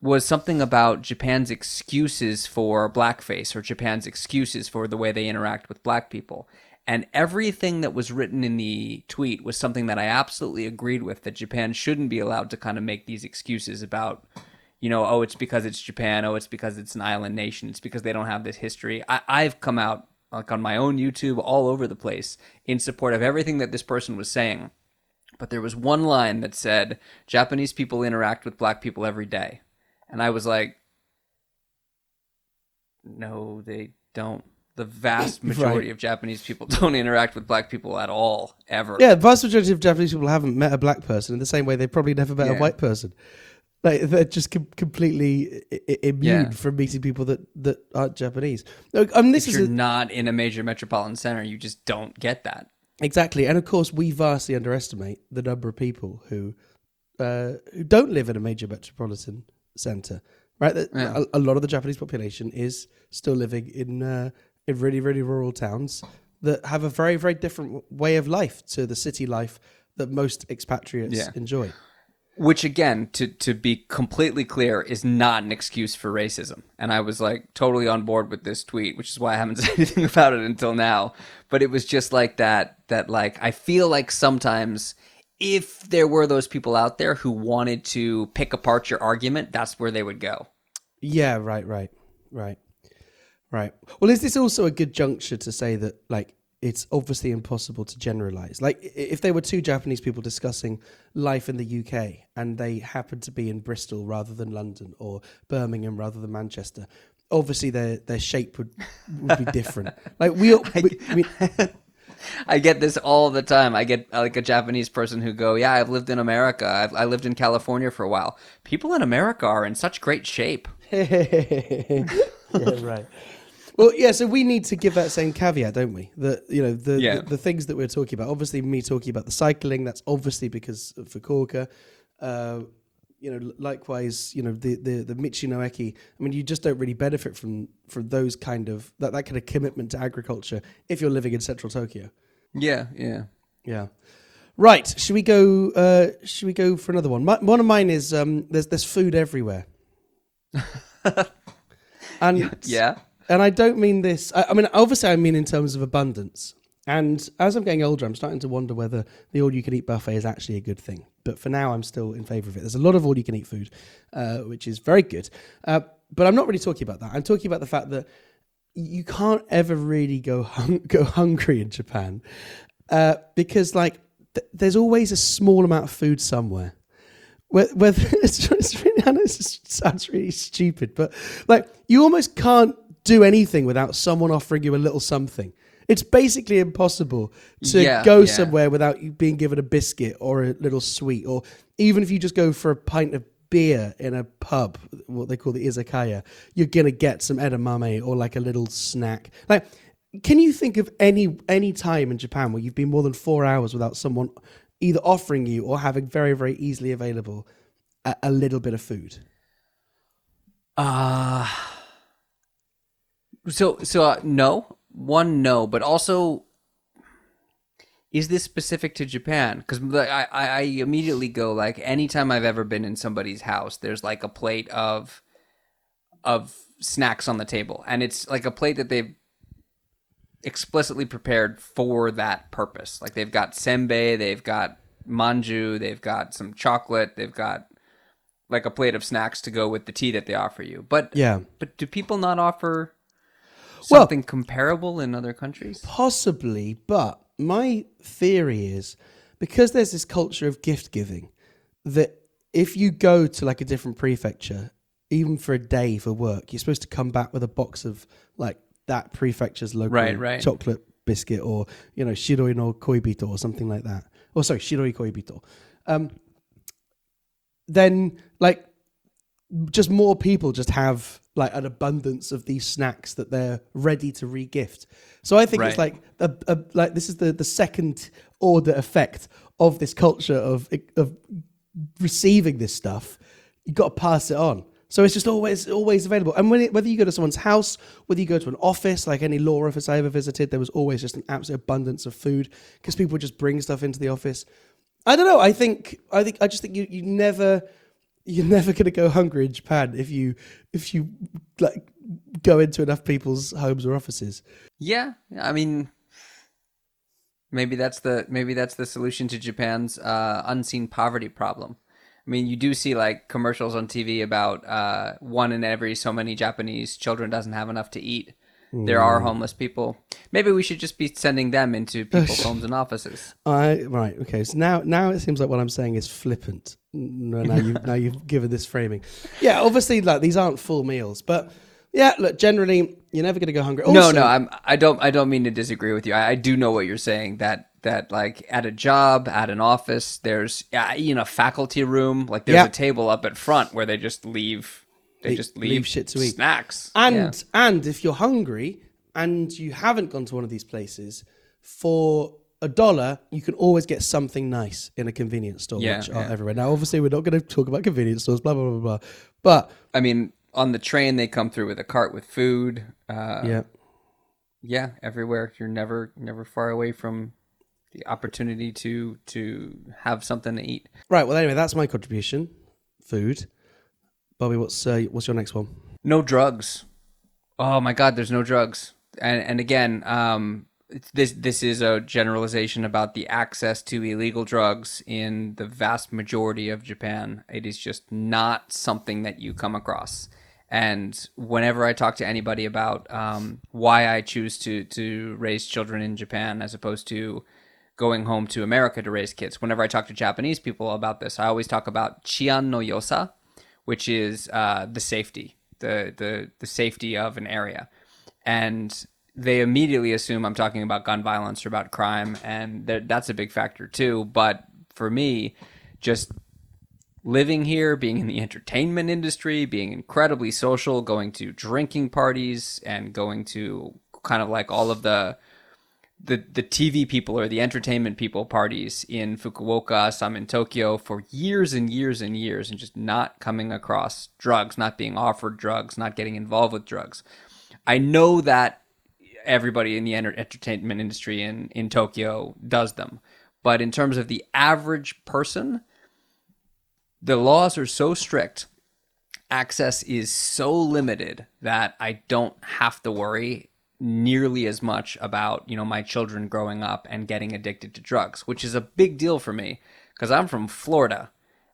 was something about Japan's excuses for blackface, or Japan's excuses for the way they interact with black people. And everything that was written in the tweet was something that I absolutely agreed with, that Japan shouldn't be allowed to kind of make these excuses about, you know, oh, it's because it's Japan. Oh, it's because it's an island nation. It's because they don't have this history. I've come out like on my own YouTube all over the place in support of everything that this person was saying. But there was one line that said, Japanese people interact with black people every day. And I was like, no, they don't. The vast majority of Japanese people don't interact with black people at all, ever. Yeah, the vast majority of Japanese people haven't met a black person in the same way they probably never met a white person. Like, they're just completely immune from meeting people that aren't Japanese. If you're not in a major metropolitan center, you just don't get that. Exactly. And of course, we vastly underestimate the number of people who don't live in a major metropolitan center, right? A lot of the Japanese population is still living in really, really rural towns that have a very, very different way of life to the city life that most expatriates enjoy. Which, again, to be completely clear, is not an excuse for racism. And I was like totally on board with this tweet, which is why I haven't said anything about it until now. But it was just like that like, I feel like sometimes if there were those people out there who wanted to pick apart your argument, that's where they would go. Yeah, right. Well, is this also a good juncture to say that, like, it's obviously impossible to generalize? Like, if there were two Japanese people discussing life in the UK and they happened to be in Bristol rather than London, or Birmingham rather than Manchester, obviously their shape would be different. Like, I get this all the time. I get like a Japanese person who go, yeah, I've lived in America. I lived in California for a while. People in America are in such great shape. Yeah, right. Well, yeah, so we need to give that same caveat, don't we? That, you know, the things that we're talking about, obviously me talking about the cycling, that's obviously because of Fukuoka. You know, likewise, you know, the Michi no Eki. I mean, you just don't really benefit from those kind of, that kind of commitment to agriculture if you're living in central Tokyo. Yeah. Right, should we go for another one? One of mine is, there's food everywhere. And yeah. And I don't mean this, I mean, obviously I mean in terms of abundance. And as I'm getting older, I'm starting to wonder whether the all-you-can-eat buffet is actually a good thing. But for now, I'm still in favour of it. There's a lot of all-you-can-eat food, which is very good. But I'm not really talking about that. I'm talking about the fact that you can't ever really go hungry in Japan. Because, like, there's always a small amount of food somewhere. Whether it's really, I know it sounds really stupid, but, like, you almost can't do anything without someone offering you a little something. It's basically impossible to go somewhere without you being given a biscuit or a little sweet, or even if you just go for a pint of beer in a pub, what they call the izakaya, you're gonna get some edamame or like a little snack. Like, can you think of any time in Japan where you've been more than 4 hours without someone either offering you or having very, very easily available a little bit of food? No, but also, is this specific to Japan? Because I immediately go, like, anytime I've ever been in somebody's house, there's like a plate of snacks on the table, and it's like a plate that they've explicitly prepared for that purpose. Like, they've got senbei, they've got manju, they've got some chocolate, they've got like a plate of snacks to go with the tea that they offer you. But yeah, but do people not offer something comparable in other countries? Possibly, but my theory is because there's this culture of gift giving, that if you go to like a different prefecture, even for a day for work, you're supposed to come back with a box of like that prefecture's local chocolate biscuit, or, you know, shiroi no koibito or something like that. Or sorry, shiroi koibito. Then like just more people just have like an abundance of these snacks that they're ready to re-gift. So I think it's like a this is the second order effect of this culture of receiving this stuff. You've got to pass it on. So it's just always available. And whether you go to someone's house, whether you go to an office, like any law office I ever visited, there was always just an absolute abundance of food because people would just bring stuff into the office. I don't know. I just think you're never gonna go hungry in Japan if you like go into enough people's homes or offices. Yeah, I mean, maybe that's the solution to Japan's unseen poverty problem. I mean, you do see like commercials on TV about one in every so many Japanese children doesn't have enough to eat. Mm. There are homeless people. Maybe we should just be sending them into people's homes and offices. Okay. So now it seems like what I'm saying is flippant. Now you've given this framing. Yeah, obviously, like these aren't full meals, but yeah, look, generally you're never going to go hungry. Also, no, I don't mean to disagree with you. I do know what you're saying. That like at a job, at an office, there's in a faculty room, like there's a table up at front where they just leave. They just leave shit to eat, snacks, and if you're hungry and you haven't gone to one of these places, for $1, you can always get something nice in a convenience store, which are everywhere. Now, obviously, we're not going to talk about convenience stores, blah blah blah blah. But I mean, on the train, they come through with a cart with food. Everywhere. You're never far away from the opportunity to have something to eat. Right. Well, anyway, that's my contribution. Food. Bobby, what's your next one? No drugs. Oh my God, there's no drugs. And again, this is a generalization about the access to illegal drugs in the vast majority of Japan. It is just not something that you come across. And whenever I talk to anybody about why I choose to raise children in Japan as opposed to going home to America to raise kids, whenever I talk to Japanese people about this, I always talk about chian no yosa, which is the safety, the safety of an area. And they immediately assume I'm talking about gun violence or about crime, and that's a big factor too. But for me, just living here, being in the entertainment industry, being incredibly social, going to drinking parties and going to kind of like all of the TV people or the entertainment people parties in Fukuoka, some in Tokyo for years and years and years, and just not coming across drugs, not being offered drugs, not getting involved with drugs. I know that everybody in the entertainment industry in Tokyo does them. But in terms of the average person, the laws are so strict, access is so limited that I don't have to worry nearly as much about, you know, my children growing up and getting addicted to drugs, which is a big deal for me because I'm from Florida,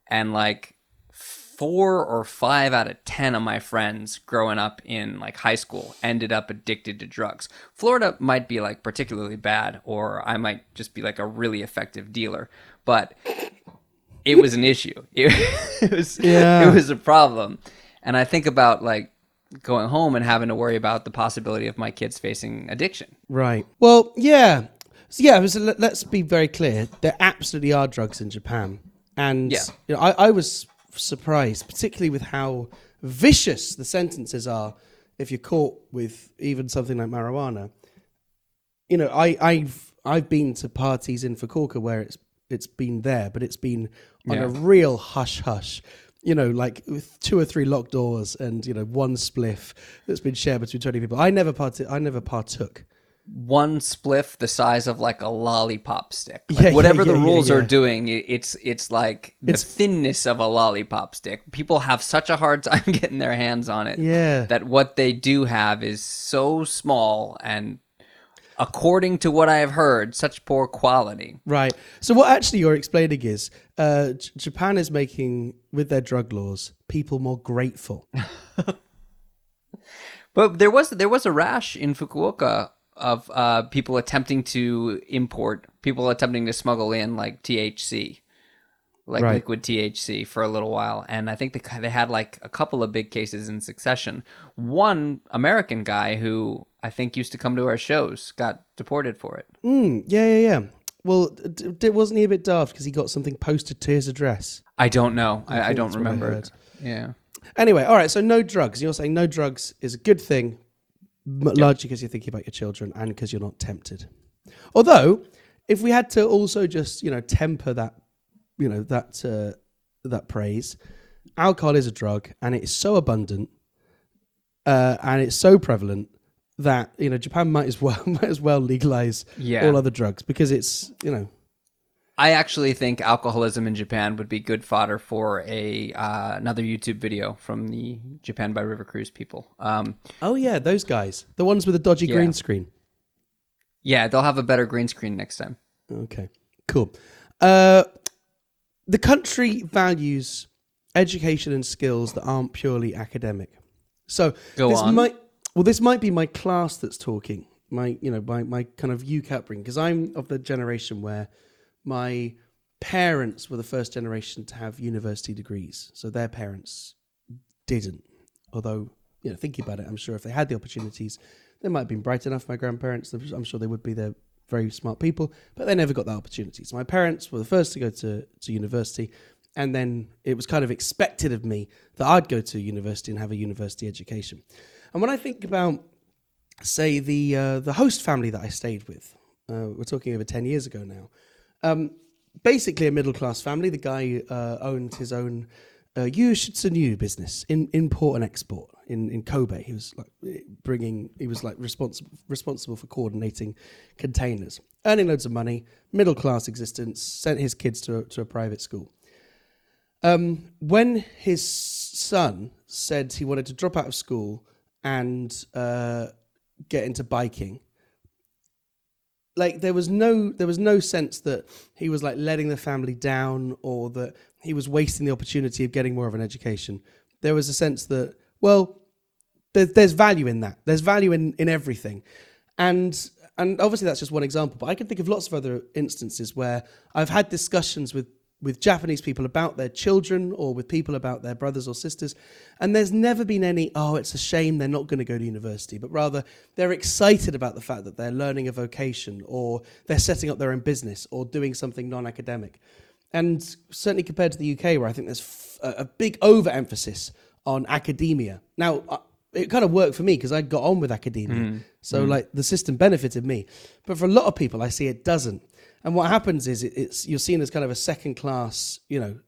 and like 4 or 5 out of 10 of my friends growing up in like high school ended up addicted to drugs. Florida might be like particularly bad, or I might just be like a really effective dealer, but it was an issue. It was a problem. And I think about like going home and having to worry about the possibility of my kids facing addiction. Right. Well, yeah. So let's be very clear. There absolutely are drugs in Japan. And you know, I was surprised, particularly with how vicious the sentences are if you're caught with even something like marijuana. You know, I've been to parties in Fukuoka where it's been there, but it's been on a real hush-hush. you know, like with 2 or 3 locked doors and, you know, one spliff that's been shared between 20 people. I never partook. One spliff the size of like a lollipop stick. Like whatever the rules are doing, it's like the thinness of a lollipop stick. People have such a hard time getting their hands on it that what they do have is so small and, according to what I have heard, such poor quality. Right. So what actually you're explaining is Japan is making, with their drug laws, people more grateful. But there was a rash in Fukuoka of people attempting to import, people attempting to smuggle in like THC, like liquid THC for a little while. And I think they had like a couple of big cases in succession. One American guy who I think used to come to our shows got deported for it. Well, wasn't he a bit daft because he got something posted to his address? I don't know. I don't remember it. Yeah. Anyway, all right, so no drugs. You're saying no drugs is a good thing. Largely because you're thinking about your children and because you're not tempted. Although, if we had to also just, you know, temper that, you know, that praise, alcohol is a drug and it is so abundant and it's so prevalent that, you know, Japan might as well legalize all other drugs because it's, you know. I actually think alcoholism in Japan would be good fodder for another YouTube video from the Japan by River Cruise people. Those guys. The ones with the dodgy green screen. Yeah, they'll have a better green screen next time. Okay, cool. The country values education and skills that aren't purely academic. So this might be my class that's talking, my kind of UK upbringing, because I'm of the generation where my parents were the first generation to have university degrees, so their parents didn't. Although, you know, thinking about it, I'm sure if they had the opportunities, they might have been bright enough. My grandparents, I'm sure they would be. They're very smart people, but they never got that opportunity. So my parents were the first to go to university, and then it was kind of expected of me that I'd go to university and have a university education. And when I think about, say, the host family that I stayed with, we're talking over 10 years ago now. Basically a middle-class family. The guy owned his own Yushitsunyu business in import and export in Kobe. He was like responsible for coordinating containers, earning loads of money, middle-class existence, sent his kids to a private school. When his son said he wanted to drop out of school and get into biking, like there was no sense that he was like letting the family down or that he was wasting the opportunity of getting more of an education. There was a sense that, well, there's value in that. There's value in everything. And obviously that's just one example, but I can think of lots of other instances where I've had discussions with Japanese people about their children or with people about their brothers or sisters. And there's never been any, oh, it's a shame they're not going to go to university, but rather they're excited about the fact that they're learning a vocation or they're setting up their own business or doing something non-academic. And certainly compared to the UK, where I think there's a big overemphasis on academia. Now, it kind of worked for me because I got on with academia. Like the system benefited me. But for a lot of people, I see it doesn't. And what happens is it's you're seen as kind of a second class, you know,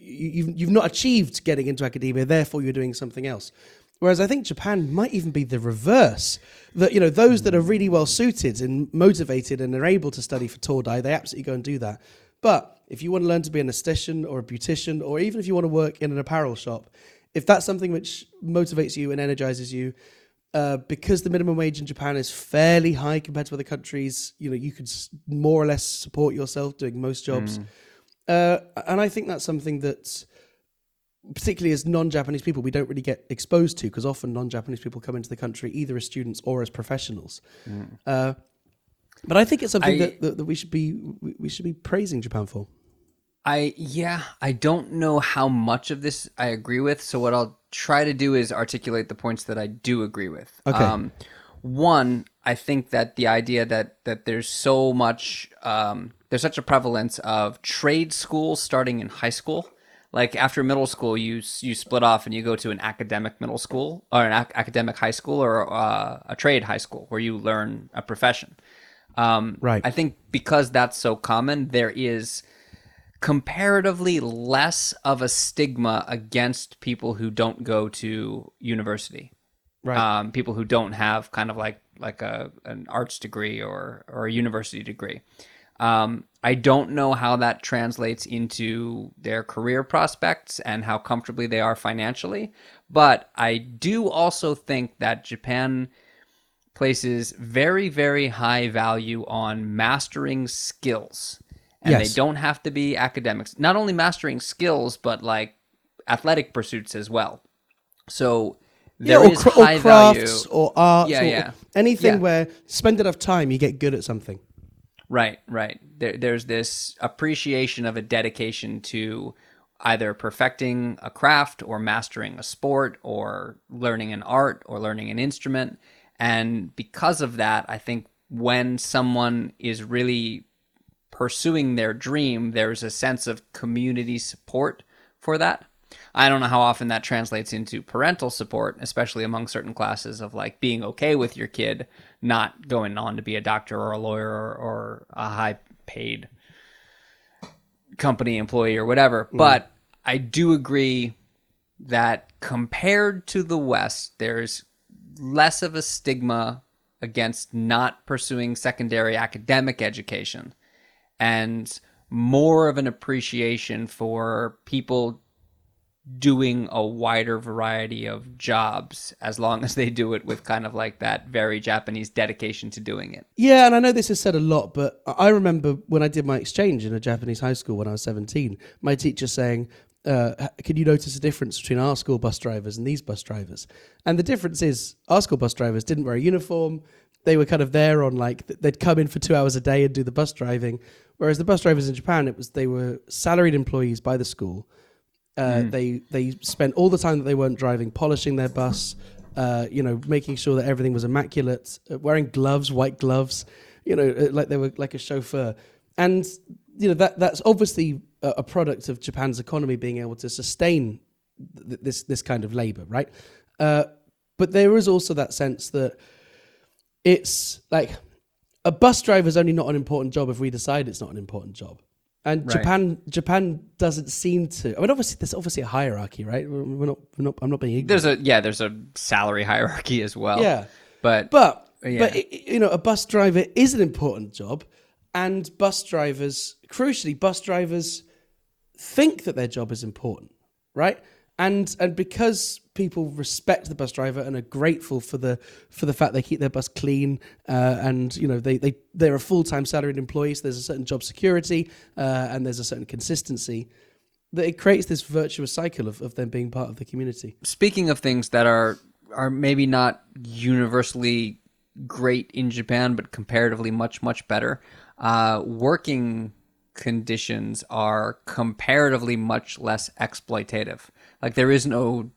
you've not achieved getting into academia, therefore you're doing something else. Whereas I think Japan might even be the reverse, that, you know, those that are really well suited and motivated and are able to study for Todai, they absolutely go and do that. But if you want to learn to be an esthetician or a beautician, or even if you want to work in an apparel shop, if that's something which motivates you and energizes you, because the minimum wage in Japan is fairly high compared to other countries, you know, you could more or less support yourself doing most jobs. And I think that's something that, particularly as non-Japanese people, we don't really get exposed to, because often non-Japanese people come into the country either as students or as professionals. But I think it's something that we should be praising Japan for. I don't know how much of this I agree with. So what I'll try to do is articulate the points that I do agree with. Okay. One, I think that the idea that there's so much, there's such a prevalence of trade schools starting in high school. Like after middle school, you split off and you go to an academic middle school or an academic high school or a trade high school where you learn a profession. I think because that's so common, there is comparatively less of a stigma against people who don't go to university, right? People who don't have kind of like an arts degree or a university degree. I don't know how that translates into their career prospects and how comfortably they are financially, but I do also think that Japan places very, very high value on mastering skills. And yes, they don't have to be academics. Not only mastering skills, but like athletic pursuits as well. So there is high value. Or crafts or arts or anything where spend enough time, you get good at something. Right, right. There's this appreciation of a dedication to either perfecting a craft or mastering a sport or learning an art or learning an instrument. And because of that, I think when someone is really pursuing their dream, there's a sense of community support for that. I don't know how often that translates into parental support, especially among certain classes of like being okay with your kid not going on to be a doctor or a lawyer or a high paid company employee or whatever. Mm. But I do agree that compared to the West, there's less of a stigma against not pursuing secondary academic education and more of an appreciation for people doing a wider variety of jobs as long as they do it with kind of like that very Japanese dedication to doing it. Yeah, and I know this is said a lot, but I remember when I did my exchange in a Japanese high school when I was 17, my teacher saying, can you notice a difference between our school bus drivers and these bus drivers? And the difference is our school bus drivers didn't wear a uniform. They were kind of there on like, they'd come in for 2 hours a day and do the bus driving. Whereas the bus drivers in Japan, they were salaried employees by the school. They spent all the time that they weren't driving polishing their bus, making sure that everything was immaculate, wearing gloves, white gloves, like they were like a chauffeur. And that's obviously a product of Japan's economy being able to sustain this kind of labor, right? But there is also that sense that it's like a bus driver is only not an important job if we decide it's not an important job. And right. Japan doesn't seem to. I mean, obviously, there's obviously a hierarchy, right? We're not. I'm not being ignorant. There's a salary hierarchy as well. Yeah, but a bus driver is an important job, and bus drivers think that their job is important, right? And because people respect the bus driver and are grateful for the fact they keep their bus clean, they're a full-time salaried employee, so there's a certain job security and there's a certain consistency, that it creates this virtuous cycle of them being part of the community. Speaking of things that are maybe not universally great in Japan, but comparatively much, much better, working conditions are comparatively much less exploitative. Like there is no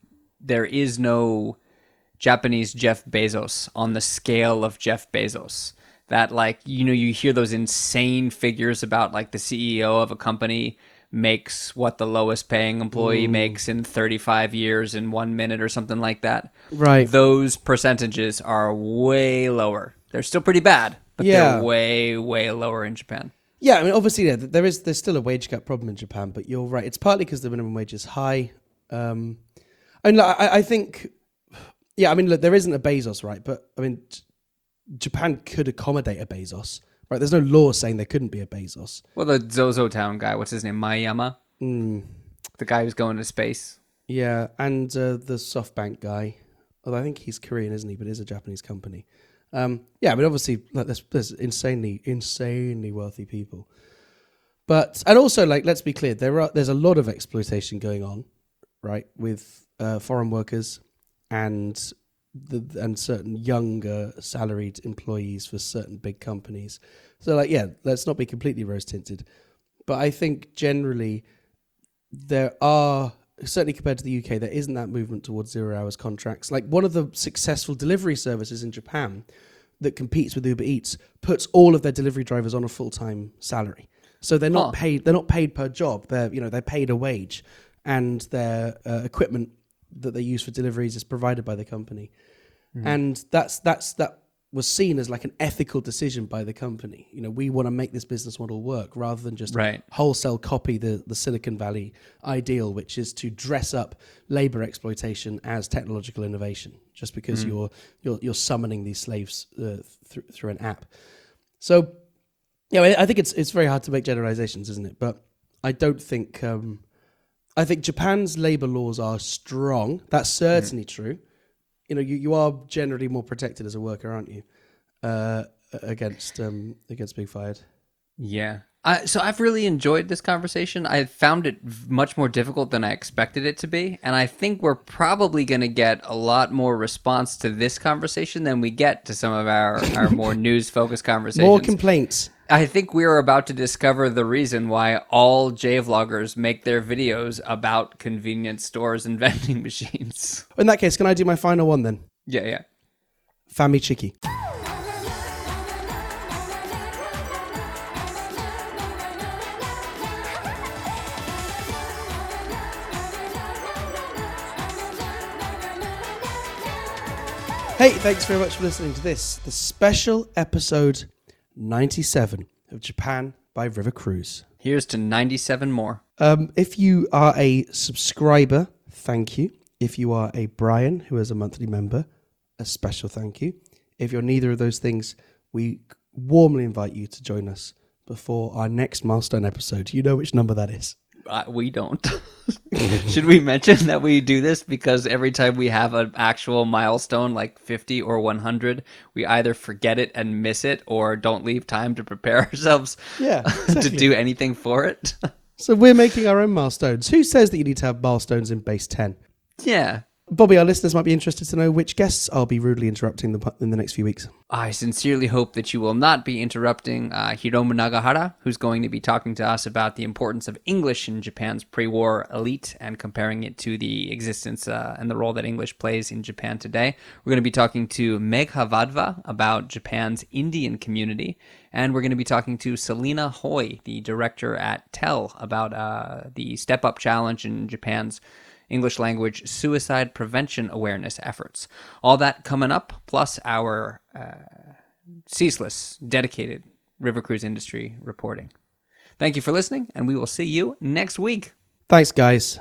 Japanese Jeff Bezos on the scale of Jeff Bezos. That you hear those insane figures about like the CEO of a company makes what the lowest paying employee makes in 35 years in 1 minute or something like that. Right. Those percentages are way lower. They're still pretty bad, but they're way, way lower in Japan. Yeah, I mean, obviously, there's still a wage gap problem in Japan, but you're right. It's partly because the minimum wage is high. I think, look, there isn't a Bezos, right? But, I mean, Japan could accommodate a Bezos, right? There's no law saying there couldn't be a Bezos. Well, the Zozo Town guy, what's his name? Maiyama? The guy who's going to space. Yeah, and the SoftBank guy. Although I think he's Korean, isn't he? But it is a Japanese company. Obviously, like, there's insanely wealthy people, but let's be clear, there's a lot of exploitation going on, right, with foreign workers and certain younger salaried employees for certain big companies. So, let's not be completely rose-tinted, but I think generally there are. Certainly compared to the UK, there isn't that movement towards 0 hours contracts. Like one of the successful delivery services in Japan that competes with Uber Eats puts all of their delivery drivers on a full-time salary. So they're not paid. They're not paid per job. They're paid a wage, and their equipment that they use for deliveries is provided by the company. Mm. And that's was seen as like an ethical decision by the company. You know, we want to make this business model work rather than just wholesale copy the Silicon Valley ideal, which is to dress up labor exploitation as technological innovation, just because you're summoning these slaves through an app. So, yeah, I think it's very hard to make generalizations, isn't it? But I don't think I think Japan's labor laws are strong. That's certainly true. You know, you are generally more protected as a worker, aren't you? Against being fired. Yeah. So I've really enjoyed this conversation. I found it much more difficult than I expected it to be. And I think we're probably going to get a lot more response to this conversation than we get to some of our more news-focused conversations. More complaints. I think we are about to discover the reason why all J-vloggers make their videos about convenience stores and vending machines. In that case, can I do my final one then? Yeah. Famichiki. Hey, thanks very much for listening to this, the special episode 97 of Japan by River Cruise. Here's to 97 more. If you are a subscriber, thank you. If you are a Brian who is a monthly member, a special thank you. If you're neither of those things, we warmly invite you to join us before our next milestone episode. You know which number that is. We don't. Should we mention that we do this because every time we have an actual milestone like 50 or 100, we either forget it and miss it or don't leave time to prepare ourselves to do anything for it? So we're making our own milestones. Who says that you need to have milestones in base 10? Yeah. Bobby, our listeners might be interested to know which guests I'll be rudely interrupting in the next few weeks. I sincerely hope that you will not be interrupting Hiromu Nagahara, who's going to be talking to us about the importance of English in Japan's pre-war elite and comparing it to the existence and the role that English plays in Japan today. We're going to be talking to Megha Vadva about Japan's Indian community. And we're going to be talking to Selena Hoy, the director at TEL, about the Step Up Challenge in Japan's English language suicide prevention awareness efforts. All that coming up, plus our ceaseless, dedicated river cruise industry reporting. Thank you for listening, and we will see you next week. Thanks, guys.